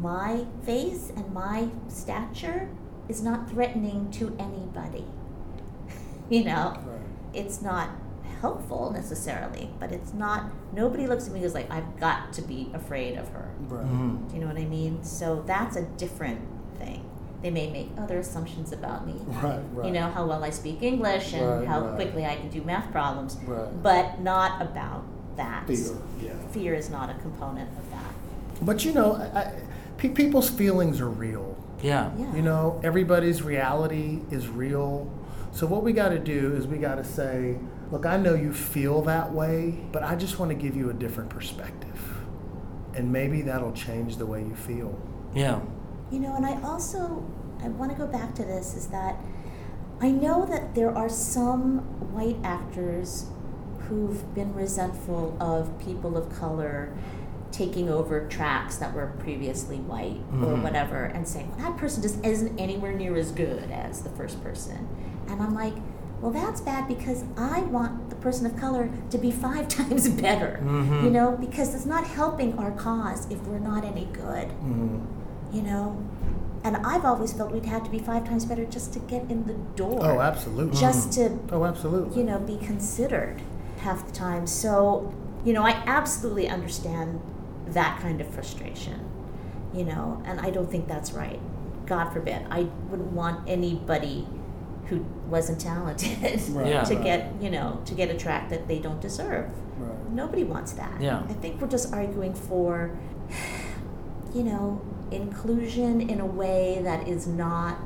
my face and my stature is not threatening to anybody. You know, right. It's not helpful necessarily, but it's not, nobody looks at me and goes like, I've got to be afraid of her. Right. Mm-hmm. Do you know what I mean? So that's a different thing. They may make other assumptions about me. Right, right. You know, how well I speak English and quickly I can do math problems, but not about that. Fear, yeah. Fear is not a component of that. But you know, people's feelings are real. Yeah. Yeah. You know, everybody's reality is real. So what we got to do is we got to say, look, I know you feel that way, but I just want to give you a different perspective. And maybe that'll change the way you feel. Yeah. You know, and I want to go back to this, is that I know that there are some white actors who've been resentful of people of color taking over tracks that were previously white or whatever, and saying, well, that person just isn't anywhere near as good as the first person. And I'm like, well, that's bad, because I want the person of color to be 5 times better, you know, because it's not helping our cause if we're not any good, you know. And I've always felt we'd have to be 5 times better just to get in the door. Oh, absolutely. Just to, oh, absolutely, you know, be considered half the time. So, you know, I absolutely understand that kind of frustration, you know, and I don't think that's right. God forbid. I wouldn't want anybody who wasn't talented to get, you know, to get a track that they don't deserve. Right. Nobody wants that. Yeah. I think we're just arguing for, you know, inclusion in a way that is not.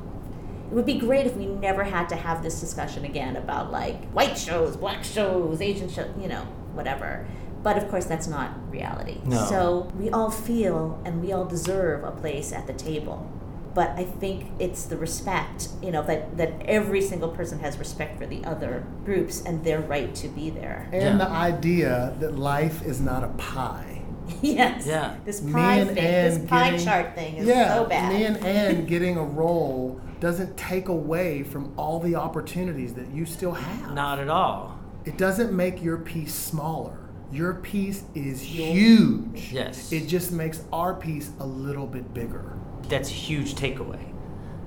It would be great if we never had to have this discussion again about like white shows, black shows, Asian shows, you know, whatever. But of course, that's not reality. No. So we all feel and we all deserve a place at the table. But I think it's the respect, you know, that every single person has respect for the other groups and their right to be there. And the idea that life is not a pie. Yes. Yeah. This pie thing, this pie chart thing is so bad. Me and Anne getting a role doesn't take away from all the opportunities that you still have. Not at all. It doesn't make your piece smaller. Your piece is huge. Yes. It just makes our piece a little bit bigger. That's a huge takeaway.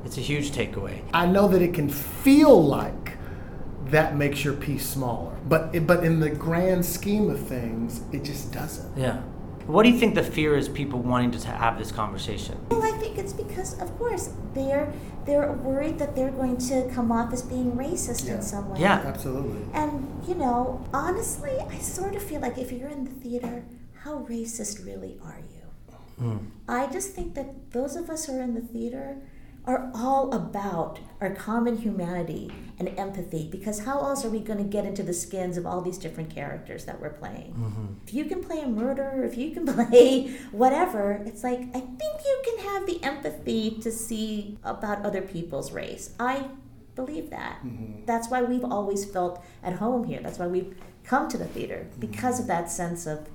It's a huge takeaway. I know that it can feel like that makes your piece smaller, but in the grand scheme of things, it just doesn't. Yeah. What do you think the fear is, people wanting to have this conversation? Well, I think it's because, of course, they're worried that they're going to come off as being racist in some way. Yeah, absolutely. And, you know, honestly, I sort of feel like if you're in the theater, how racist really are you? I just think that those of us who are in the theater are all about our common humanity and empathy, because how else are we going to get into the skins of all these different characters that we're playing? If you can play a murderer, if you can play whatever, it's like, I think you can have the empathy to see about other people's race. I believe that. That's why we've always felt at home here. That's why we've come to the theater, because of that sense of,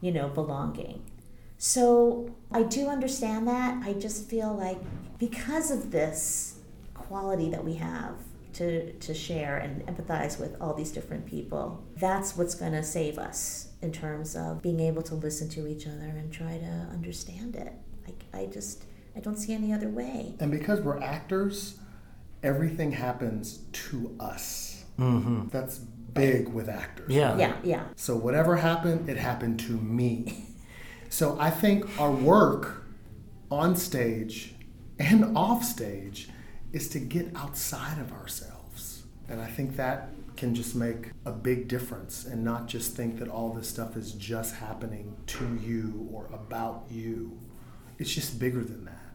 you know, belonging. So I do understand that. I just feel like because of this quality that we have to share and empathize with all these different people, that's what's going to save us in terms of being able to listen to each other and try to understand it. I don't see any other way. And because we're actors, everything happens to us. That's big with actors. Yeah. So whatever happened, it happened to me. So I think our work on stage and off stage is to get outside of ourselves. And I think that can just make a big difference, and not just think that all this stuff is just happening to you or about you. It's just bigger than that.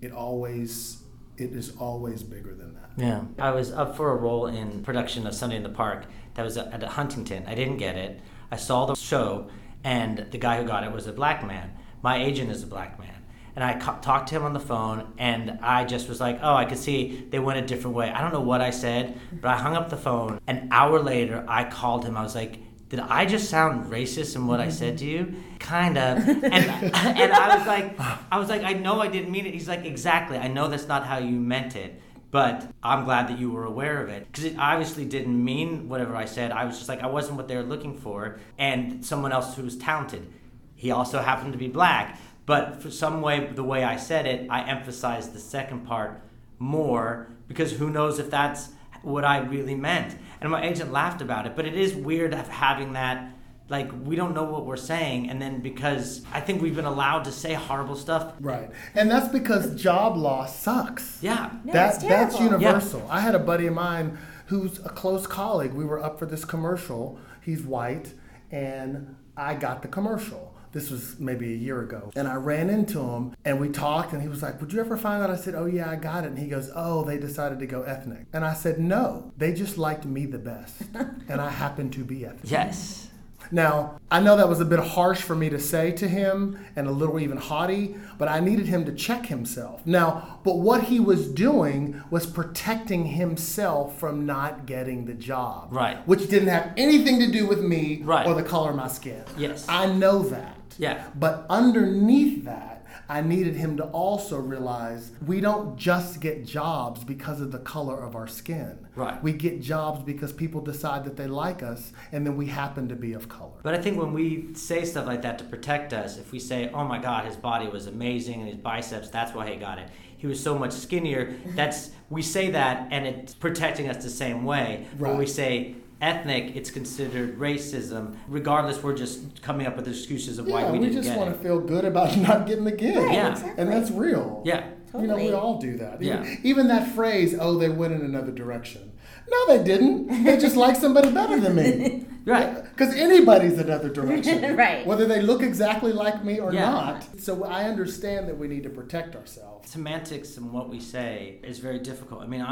It is always bigger than that. Yeah. I was up for a role in production of Sunday in the Park that was at Huntington. I didn't get it. I saw the show, and the guy who got it was a black man. My agent is a black man. And I talked to him on the phone, and I just was like, oh, I could see they went a different way. I don't know what I said, but I hung up the phone. An hour later, I called him. I was like, did I just sound racist in what I said to you? Kind of. And I was like, I know I didn't mean it. He's like, exactly. I know that's not how you meant it. But I'm glad that you were aware of it, because it obviously didn't mean whatever I said. I was just like, I wasn't what they were looking for. And someone else who was talented. He also happened to be black. But for some way, the way I said it, I emphasized the second part more, because who knows if that's what I really meant. And my agent laughed about it. But it is weird having that, like, we don't know what we're saying. And then because I think we've been allowed to say horrible stuff. Right. And that's because job law sucks. Yeah. No, that's universal. Yeah. I had a buddy of mine who's a close colleague. We were up for this commercial. He's white. And I got the commercial. This was maybe a year ago. And I ran into him and we talked, and he was like, would you ever find out? I said, oh yeah, I got it. And he goes, oh, they decided to go ethnic. And I said, no, they just liked me the best. And I happen to be ethnic. Yes. Now, I know that was a bit harsh for me to say to him and a little even haughty, but I needed him to check himself. Now, but what he was doing was protecting himself from not getting the job. Right. Which didn't have anything to do with me or the color of my skin. Yes. I know that. Yeah. But underneath that, I needed him to also realize we don't just get jobs because of the color of our skin. Right. We get jobs because people decide that they like us, and then we happen to be of color. But I think when we say stuff like that to protect us, if we say, oh my God, his body was amazing and his biceps, that's why he got it. He was so much skinnier. We say that and it's protecting us the same way. Right. When we say ethnic, it's considered racism. Regardless, we're just coming up with excuses of why we didn't get it. Yeah, we just want to feel good about not getting the gig. Right, yeah. Exactly. And that's real. Yeah. Totally. You know, we all do that. Yeah. Even that phrase, oh, they went in another direction. No, they didn't. They just like somebody better than me. Right. Because anybody's another direction. Right. Whether they look exactly like me or not. So I understand that we need to protect ourselves. Semantics and what we say is very difficult. I mean,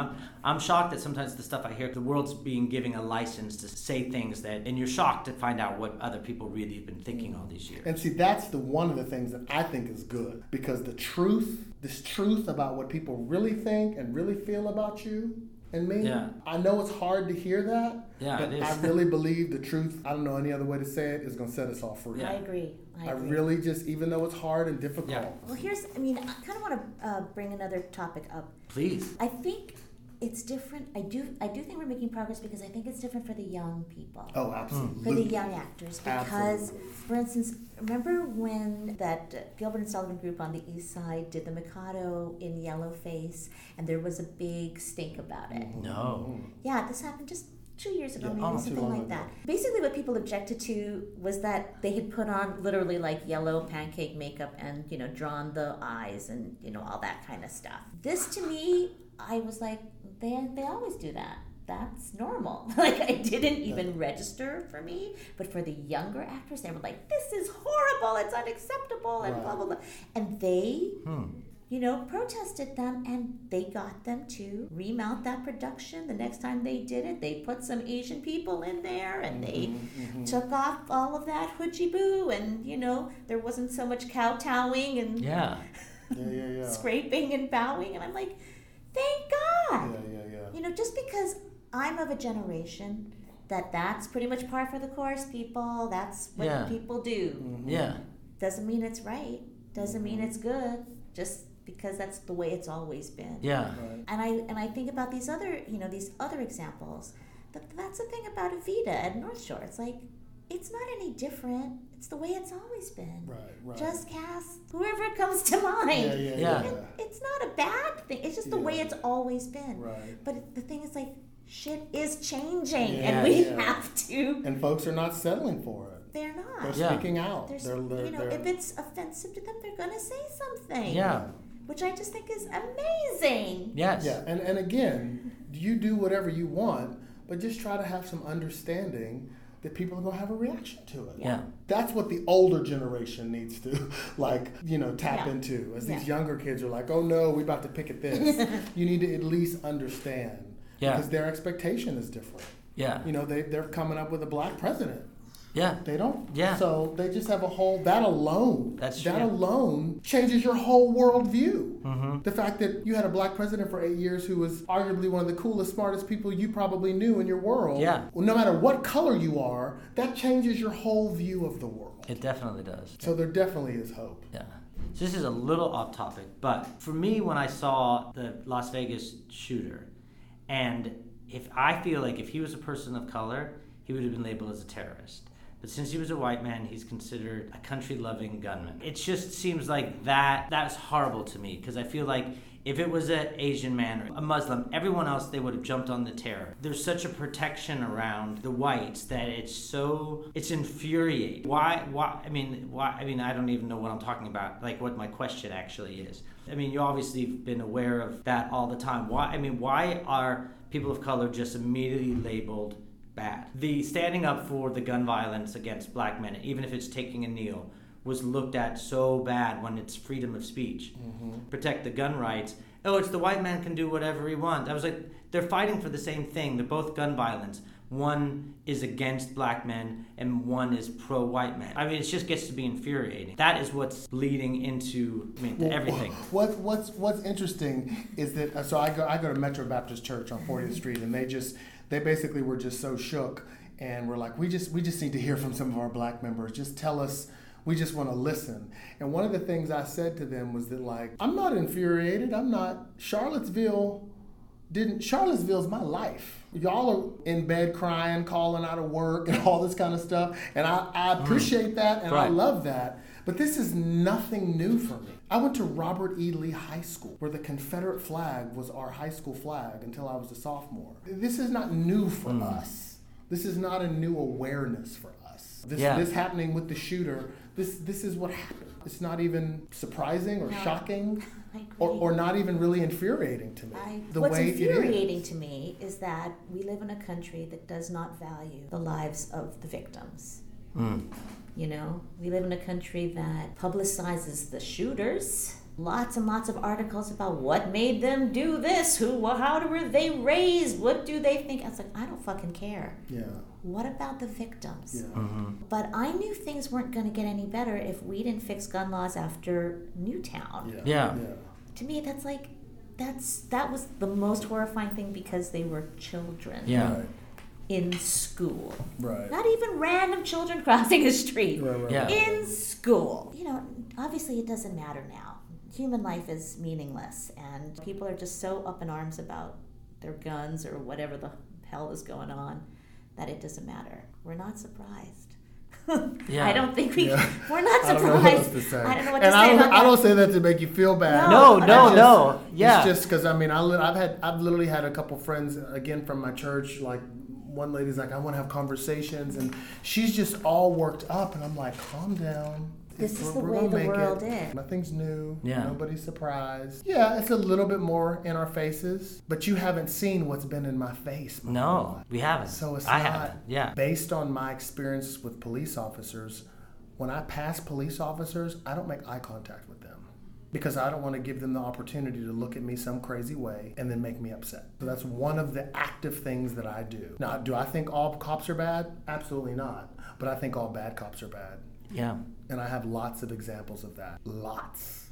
I'm shocked that sometimes the stuff I hear, the world's being given a license to say things that, and you're shocked to find out what other people really have been thinking all these years. And see, that's one of the things that I think is good. Because the truth, this truth about what people really think and really feel about you, and me, I know it's hard to hear that, but I really believe the truth, I don't know any other way to say it, is going to set us all free. Yeah. I agree. I really just, even though it's hard and difficult. Yeah. Well, I kind of want to bring another topic up. Please. I think it's different. I do think we're making progress, because I think it's different for the young people. Oh, absolutely. For the young actors. Because, for instance, remember when that Gilbert and Sullivan group on the East Side did the Mikado in Yellowface, and there was a big stink about it? No. Yeah, this happened just 2 years ago, something like that. Basically what people objected to was that they had put on literally like yellow pancake makeup and, you know, drawn the eyes and, you know, all that kind of stuff. This, to me, I was like, They always do that. That's normal. Like, I didn't even register for me, but for the younger actors, they were like, this is horrible, it's unacceptable, and blah, blah, blah. And they, protested them, and they got them to remount that production. The next time they did it, they put some Asian people in there, and they took off all of that hoochie-boo, and, there wasn't so much kowtowing and scraping and bowing, and I'm like, thank God! Yeah. Just because I'm of a generation that's pretty much par for the course, people. That's what people do. Mm-hmm. Yeah. Doesn't mean it's right. Doesn't mean it's good. Just because that's the way it's always been. Yeah. Right. And I think about these other, these other examples. That's the thing about Evita at North Shore. It's like, it's not any different. It's the way it's always been. Right. Just cast whoever comes to mind. Yeah. It's not a bad thing. It's just the way it's always been. Right. But the thing is, like, shit is changing, and we have to. And folks are not settling for it. They're not. They're speaking out. They're if it's offensive to them, they're gonna say something. Yeah. Which I just think is amazing. Yes. Yeah. And again, you do whatever you want, but just try to have some understanding that people are going to have a reaction to it. Yeah. That's what the older generation needs to, tap into. As these younger kids are like, oh, no, we're about to pick at this. You need to at least understand. Yeah. Because their expectation is different. Yeah. They're coming up with a black president. Yeah. They don't. Yeah. So they just have a whole, that alone changes your whole worldview. Mm-hmm. The fact that you had a black president for 8 years who was arguably one of the coolest, smartest people you probably knew in your world. Yeah. Well, no matter what color you are, that changes your whole view of the world. It definitely does. So there definitely is hope. Yeah. So this is a little off topic, but for me, when I saw the Las Vegas shooter, and if I feel like if he was a person of color, he would have been labeled as a terrorist. But since he was a white man, he's considered a country-loving gunman. It just seems like that's horrible to me, because I feel like if it was an Asian man or a Muslim, everyone else, they would have jumped on the terror. There's such a protection around the whites that it's infuriating. Why, I don't even know what I'm talking about, like what my question actually is. I mean, you obviously have been aware of that all the time. Why are people of color just immediately labeled bad? The standing up for the gun violence against black men, even if it's taking a knee, was looked at so bad when it's freedom of speech. Mm-hmm. Protect the gun rights. Oh, it's the white man can do whatever he wants. I was like, they're fighting for the same thing. They're both gun violence. One is against black men and one is pro-white men. I mean, it just gets to be infuriating. That is what's bleeding into everything. What's interesting is that, so I go to Metro Baptist Church on 40th Street, and they basically were just so shook, and were like, we just need to hear from some of our black members. Just tell us. We just want to listen. And one of the things I said to them was that, like, I'm not infuriated. I'm not. Charlottesville's my life. Y'all are in bed crying, calling out of work, and all this kind of stuff. And I appreciate that, and right. I love that. But this is nothing new for me. I went to Robert E. Lee High School, where the Confederate flag was our high school flag until I was a sophomore. This is not new for us. This is not a new awareness for us. This happening with the shooter, this is what happened. It's not even surprising or shocking or not even really infuriating to me. What's infuriating to me is that we live in a country that does not value the lives of the victims. Mm. You know, we live in a country that publicizes the shooters. Lots and lots of articles about what made them do this, how were they raised, what do they think. I was like, I don't fucking care. Yeah. What about the victims? Yeah. Mm-hmm. But I knew things weren't going to get any better if we didn't fix gun laws after Newtown. Yeah. To me, that's like, that was the most horrifying thing, because they were children. Yeah. Right. In school. Right. Not even random children crossing the street. Right. Yeah. In school. You know, obviously it doesn't matter now. Human life is meaningless, and people are just so up in arms about their guns or whatever the hell is going on that it doesn't matter. We're not surprised. Yeah. I don't think we're not surprised. I don't know what to say. I don't say that to make you feel bad. No. Yeah. It's just because, I mean, I've literally had a couple friends, again, from my church, like, one lady's like, I want to have conversations, and she's just all worked up, and I'm like, calm down. This is the way the world is. Nothing's new. Yeah. Nobody's surprised. Yeah, it's a little bit more in our faces, but you haven't seen what's been in my face. No, we haven't. So it's not. Yeah. Based on my experience with police officers, when I pass police officers, I don't make eye contact with them, because I don't want to give them the opportunity to look at me some crazy way and then make me upset. So that's one of the active things that I do. Now, do I think all cops are bad? Absolutely not. But I think all bad cops are bad. Yeah. And I have lots of examples of that. Lots.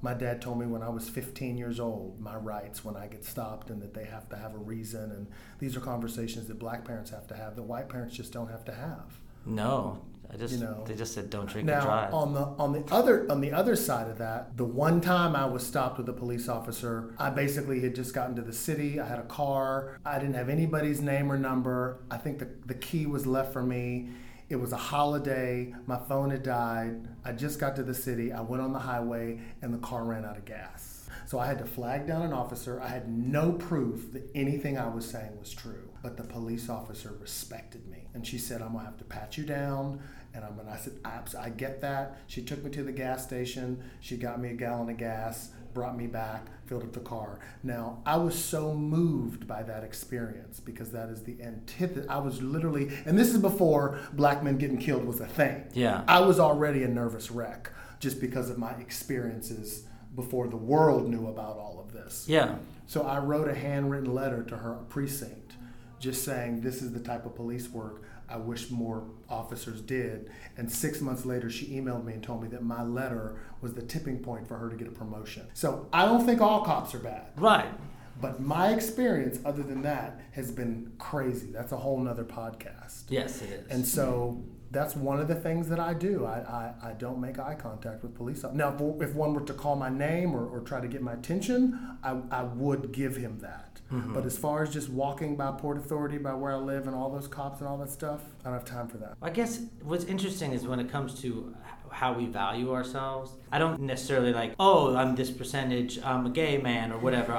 My dad told me when I was 15 years old, my rights when I get stopped, and that they have to have a reason. And these are conversations that black parents have to have that white parents just don't have to have. No. They just said don't drink and drive. Now, on the other side of that, the one time I was stopped with a police officer, I basically had just gotten to the city. I had a car. I didn't have anybody's name or number. I think the key was left for me. It was a holiday, my phone had died, I just got to the city, I went on the highway, and the car ran out of gas. So I had to flag down an officer. I had no proof that anything I was saying was true, but the police officer respected me. And she said, I'm gonna have to pat you down, and I said, I get that. She took me to the gas station, she got me a gallon of gas, brought me back, filled up the car. Now, I was so moved by that experience, because that is the antithesis. I was literally, and this is before black men getting killed was a thing. Yeah. I was already a nervous wreck just because of my experiences before the world knew about all of this. Yeah. So I wrote a handwritten letter to her precinct just saying, this is the type of police work I wish more officers did. And 6 months later, she emailed me and told me that my letter was the tipping point for her to get a promotion. So I don't think all cops are bad. Right. But my experience, other than that, has been crazy. That's a whole nother podcast. Yes, it is. And so that's one of the things that I do. I don't make eye contact with police. Now, if one were to call my name or try to get my attention, I would give him that. Mm-hmm. But as far as just walking by Port Authority, by where I live, and all those cops and all that stuff, I don't have time for that. I guess what's interesting is when it comes to how we value ourselves, I don't necessarily like, oh, I'm this percentage, I'm a gay man or whatever.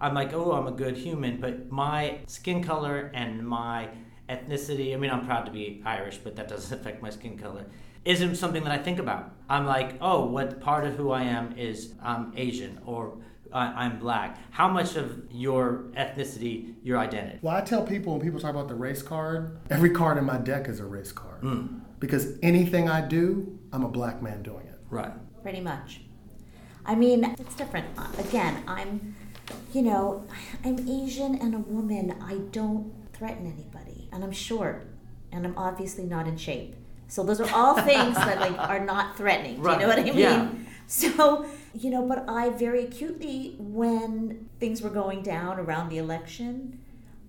I'm like, oh, I'm a good human, but my skin color and my ethnicity, I mean, I'm proud to be Irish, but that doesn't affect my skin color, isn't something that I think about. I'm like, oh, what part of who I am is I'm Asian or I'm black. How much of your ethnicity, your identity? Well, I tell people when people talk about the race card, every card in my deck is a race card. Mm. Because anything I do, I'm a black man doing it. Right. Pretty much. I mean, it's different. Again, I'm Asian and a woman. I don't threaten anybody. And I'm short. And I'm obviously not in shape. So those are all things that are not threatening. Right. Do you know what I mean? Yeah. So, but I very acutely, when things were going down around the election,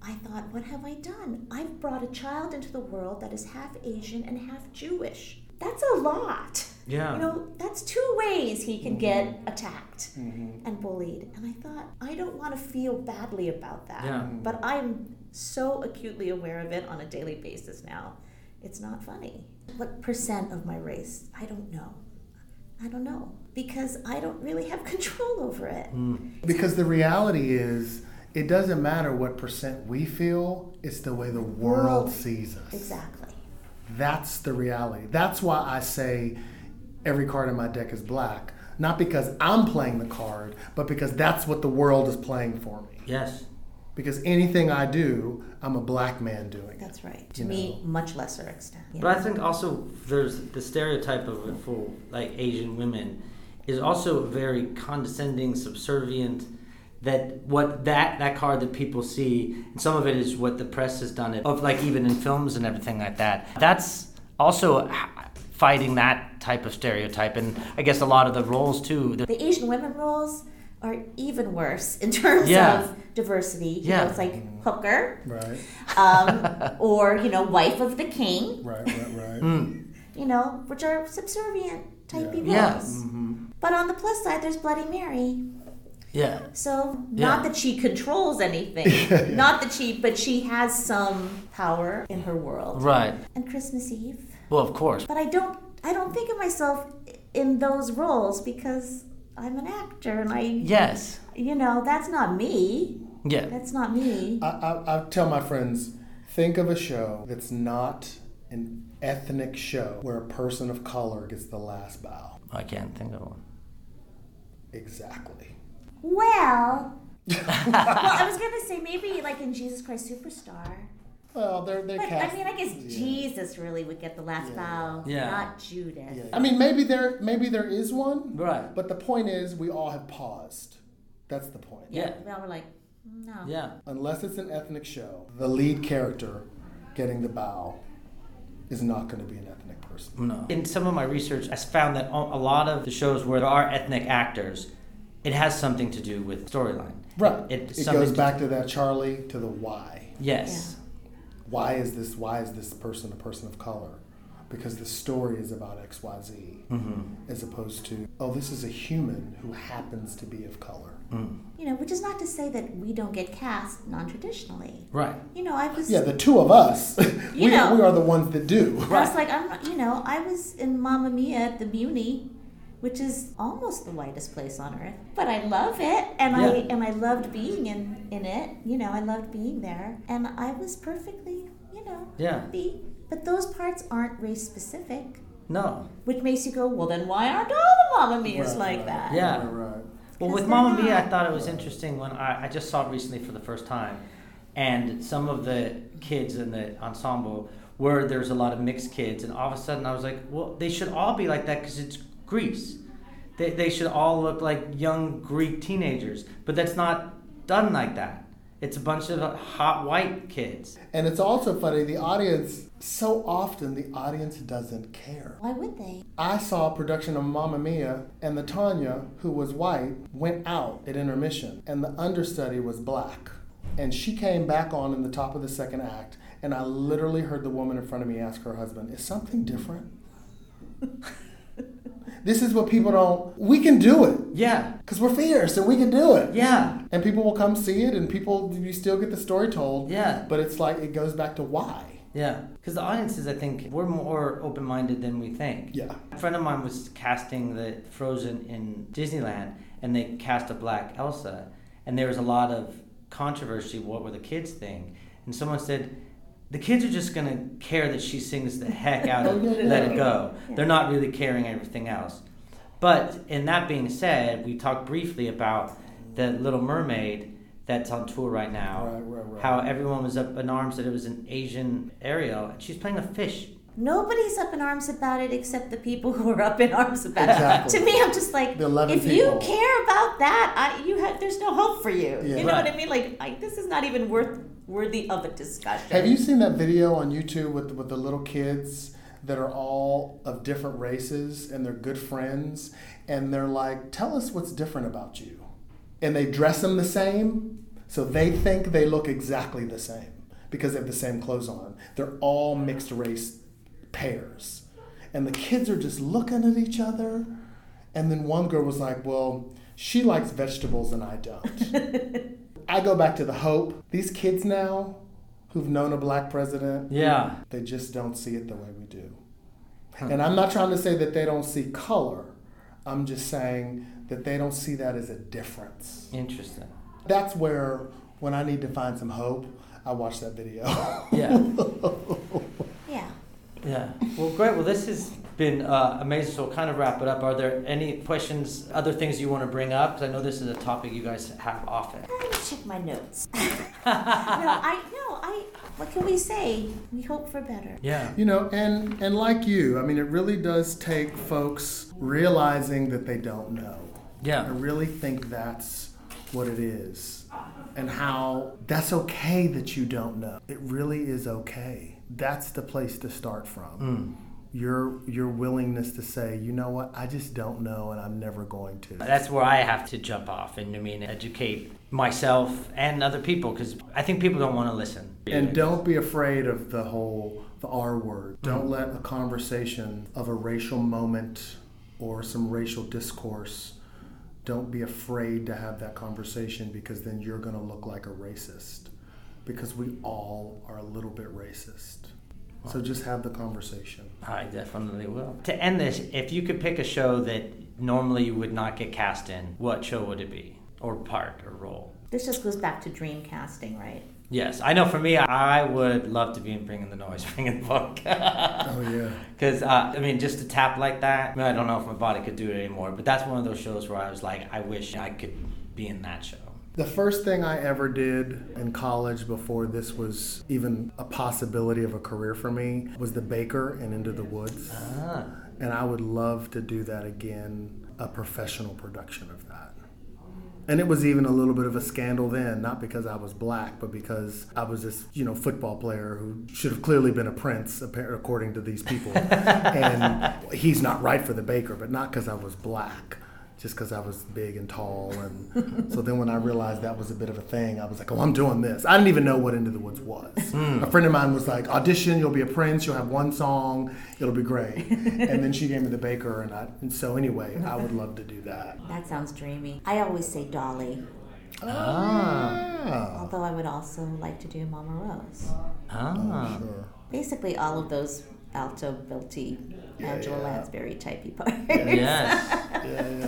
I thought, what have I done? I've brought a child into the world that is half Asian and half Jewish. That's a lot. Yeah. That's two ways he can mm-hmm. get attacked mm-hmm. and bullied. And I thought, I don't want to feel badly about that. Yeah. But I'm so acutely aware of it on a daily basis now. It's not funny. What percent of my race? I don't know. Because I don't really have control over it. Mm. Because the reality is, it doesn't matter what percent we feel, it's the way the world sees us. Exactly. That's the reality. That's why I say every card in my deck is black. Not because I'm playing the card, but because that's what the world is playing for me. Yes. Because anything I do, I'm a black man doing it. That's right. To me, much lesser extent. Yeah. But I think also there's the stereotype of it for Asian women is also very condescending, subservient, that card that people see, and some of it is what the press has done, even in films and everything like that. That's also fighting that type of stereotype, and I guess a lot of the roles too. The Asian women roles are even worse in terms of diversity. Yeah. It's like hooker, right? Or wife of the king, right. Mm. Which are subservient type people. Yeah. Mm-hmm. But on the plus side, there's Bloody Mary. Yeah. So not that she controls anything, but she has some power in her world. Right. And Christmas Eve. Well, of course. But I don't think of myself in those roles because I'm an actor and I. Yes. That's not me. Yeah. That's not me. I tell my friends, think of a show that's not an ethnic show where a person of color gets the last bow. I can't think of one. Exactly. Well, I was going to say maybe in Jesus Christ Superstar. Well, they're cast. I mean, I guess Jesus really would get the last bow, not Judas. Yeah, yeah. I mean, maybe there is one. Right. But the point is, we all have paused. That's the point. Yeah. We all were like, no. Yeah. Unless it's an ethnic show, the lead character getting the bow is not going to be an ethnic person. No. In some of my research, I found that a lot of the shows where there are ethnic actors, it has something to do with storyline. Right. It goes back to that Charlie, to the why. Yes. Yeah. Why is this person a person of color? Because the story is about XYZ, mm-hmm. as opposed to, oh, this is a human who happens to be of color. Mm. Which is not to say that we don't get cast non-traditionally. Right. The two of us, we are the ones that do. Right. I was like, I was in Mamma Mia at the Muni, which is almost the whitest place on earth. But I love it, and I loved being in it. I loved being there, and I was perfectly, happy. But those parts aren't race-specific. No. Which makes you go, well, then why aren't all the Mamma Mias that? Yeah. Right. Well, with Mamma Mia, I thought it was interesting when I just saw it recently for the first time, and some of the kids in the ensemble were, there's a lot of mixed kids, and all of a sudden I was like, well, they should all be like that because it's Greece. They should all look like young Greek teenagers, but that's not done like that. It's a bunch of hot white kids. And it's also funny, the audience, so often the audience doesn't care. Why would they? I saw a production of Mamma Mia, and the Tanya, who was white, went out at intermission, and the understudy was black. And she came back on in the top of the second act, And I literally heard the woman in front of me ask her husband, is something different? This is what people don't, we can do it. Yeah. Because we're fierce and we can do it. Yeah. And people will come see it and people, you still get the story told. Yeah. But it's like, it goes back to why. Yeah. Because the audiences, I think, we're more open-minded than we think. Yeah. A friend of mine was casting the Frozen in Disneyland and they cast a black Elsa. And there was a lot of controversy, what were the kids think? And someone said, the kids are just going to care that she sings the heck out of Let It Go. Yeah. They're not really caring everything else. But in that being said, we talked briefly about the Little Mermaid that's on tour right now. Right. How everyone was up in arms that it was an Asian Ariel. And she's playing a fish. Nobody's up in arms about it except the people who are up in arms about it. To me, I'm just like, if people. You care about that, there's no hope for you. Yeah. You know what I mean? Like this is not even worthy of a discussion. Have you seen that video on YouTube with the little kids that are all of different races and they're good friends and they're like, tell us what's different about you. And they dress them the same, so they think they look exactly the same because they have the same clothes on. They're all mixed race pairs. And the kids are just looking at each other. And then one girl was like, well, she likes vegetables and I don't. I go back to the hope. These kids now who've known a black president, yeah, they just don't see it the way we do. Huh. And I'm not trying to say that they don't see color. I'm just saying that they don't see that as a difference. Interesting. That's where, when I need to find some hope, I watch that video. Yeah. Well, great. Well, this has been amazing. So we'll kind of wrap it up. Are there any questions, other things you want to bring up? Because I know this is a topic you guys have often. Let me check my notes. What can we say? We hope for better. Yeah. You know, and like you, I mean, it really does take folks realizing that they don't know. Yeah. I really think that's what it is. And how that's okay that you don't know. It really is okay. That's the place to start from. Mm. Your willingness to say, you know what, I just don't know and I'm never going to. That's where I have to jump off and, I mean, educate myself and other people because I think people don't want to listen. And don't be afraid of the R word. Don't let a conversation of a racial moment or some racial discourse, don't be afraid to have that conversation because then you're going to look like a racist. Because we all are a little bit racist. Wow. So just have the conversation. I definitely will. To end this, if you could pick a show that normally you would not get cast in, what show would it be? Or part or role? This just goes back to dream casting, right? Yes. I know for me, I would love to be in Bringing the Noise, Bringing the Book. Oh, yeah. Because, just to tap like that, I don't know if my body could do it anymore. But that's one of those shows where I was like, I wish I could be in that show. The first thing I ever did in college before this was even a possibility of a career for me was the baker in Into the Woods. Ah. And I would love to do that again, a professional production of that. And it was even a little bit of a scandal then, not because I was black, but because I was this, football player who should have clearly been a prince, according to these people. And he's not right for the baker, but not because I was black. Just because I was big and tall. And so then when I realized that was a bit of a thing, I was like, oh, I'm doing this. I didn't even know what Into the Woods was. Mm. A friend of mine was like, audition, you'll be a prince, you'll have one song, it'll be great. And then she gave me the baker. And so anyway, I would love to do that. That sounds dreamy. I always say Dolly. Ah. Although I would also like to do Mama Rose. Ah. Oh, sure. Basically all of those alto, belty, Angela Lansbury type people. Yes.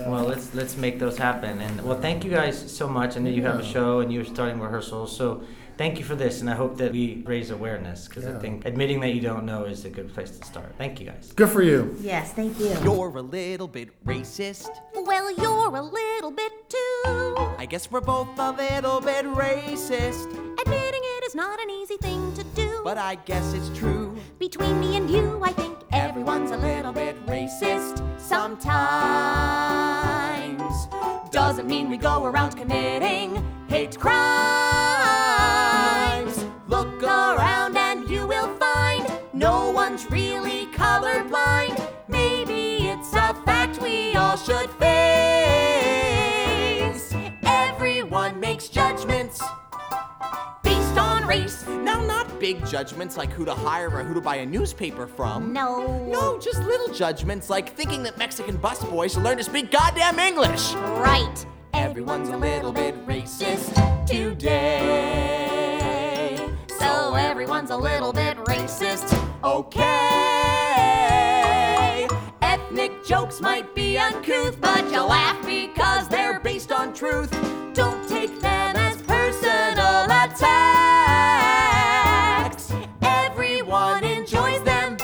Well, let's make those happen. And well, thank you guys so much. I know you have a show and you're starting rehearsals, so thank you for this. And I hope that we raise awareness because I think admitting that you don't know is a good place to start. Thank you guys. Good for you. Yes, thank you. You're a little bit racist. Well, you're a little bit too. I guess we're both a little bit racist. Admitting it is not an easy thing to do. But I guess it's true. Between me and you, I think everyone's a little bit racist sometimes. Doesn't mean we go around committing hate crimes. Look around and you will find no one's really colorblind. Maybe it's a fact we all should face. Everyone makes judgments based on race. No, not big judgments like who to hire or who to buy a newspaper from. No. No, just little judgments like thinking that Mexican busboys should learn to speak goddamn English. Right. Everyone's a little bit racist today. So everyone's a little bit racist, okay. Ethnic jokes might be uncouth, but you laugh because they're based on truth. Don't take them as personal attacks. Everyone enjoys them,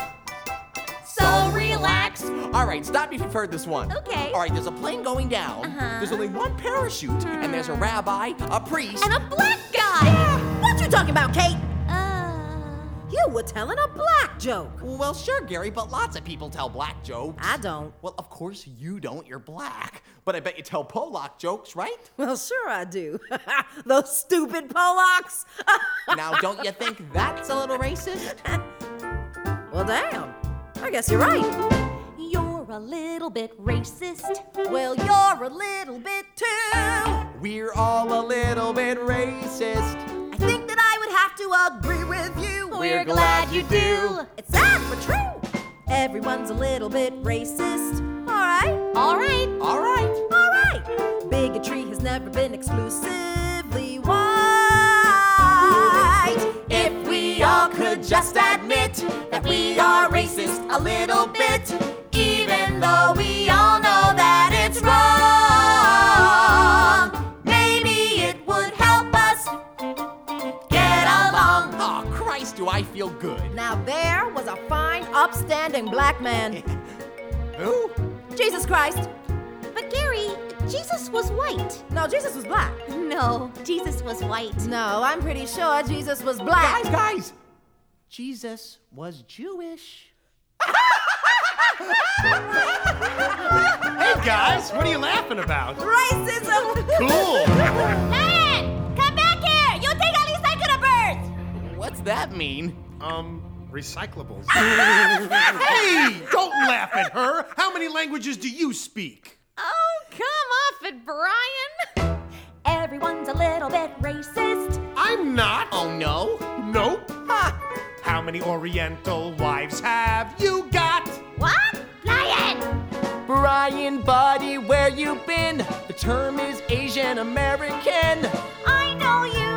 so relax. All right, stop if you've heard this one. Okay. All right, there's a plane going down. Uh-huh. There's only one parachute, and there's a rabbi, a priest, and a black guy. Yeah. What you talking about, Kate? You were telling a black joke. Well, sure, Gary, but lots of people tell black jokes. I don't. Well, of course you don't. You're black. But I bet you tell Polak jokes, right? Well, sure I do. Those stupid Polacks. Now, don't you think that's a little racist? Well, damn. I guess you're right. You're a little bit racist. Well, you're a little bit too. We're all a little bit racist. I think that I would have to agree with you. We're glad you do. It's sad, but true. Everyone's a little bit racist. All right. All right. All right. All right. Bigotry has never been exclusively white. If we all could just admit that we are racist a little bit, even though we all know that it's wrong, maybe it would help us get along. Oh, do I feel good. Now there was a fine, upstanding black man. Who? Jesus Christ. But Gary, Jesus was white. No, Jesus was black. No, Jesus was white. No, I'm pretty sure Jesus was black. Guys! Jesus was Jewish. Hey guys, what are you laughing about? Racism! Cool! Lynn, come back here! You take all these psychonobirds! What's that mean? Recyclables. Hey, don't laugh at her. How many languages do you speak? Oh, come off it, Brian. Everyone's a little bit racist. I'm not. Oh, no? Nope. Ha. How many Oriental wives have you got? What? Brian! Brian, buddy, where you been? The term is Asian American. I know you are.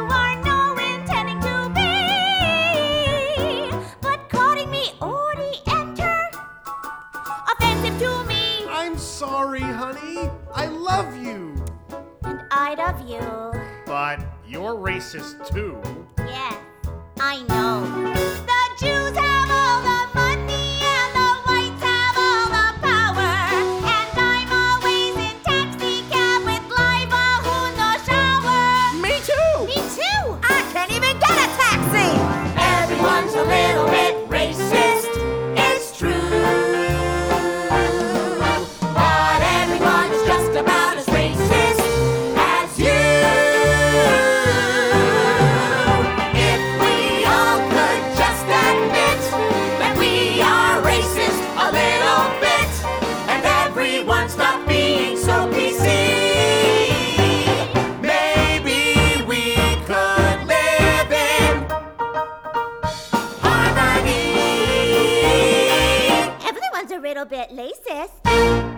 Sorry, honey. I love you. And I love you. But you're racist, too. Yeah, I know. The Jews have all the money and the whites have all the power. And I'm always in taxi cab with lima who no shower. Me too. Me too. I can't even get a taxi. Everyone's a little bit racist. Bit racist.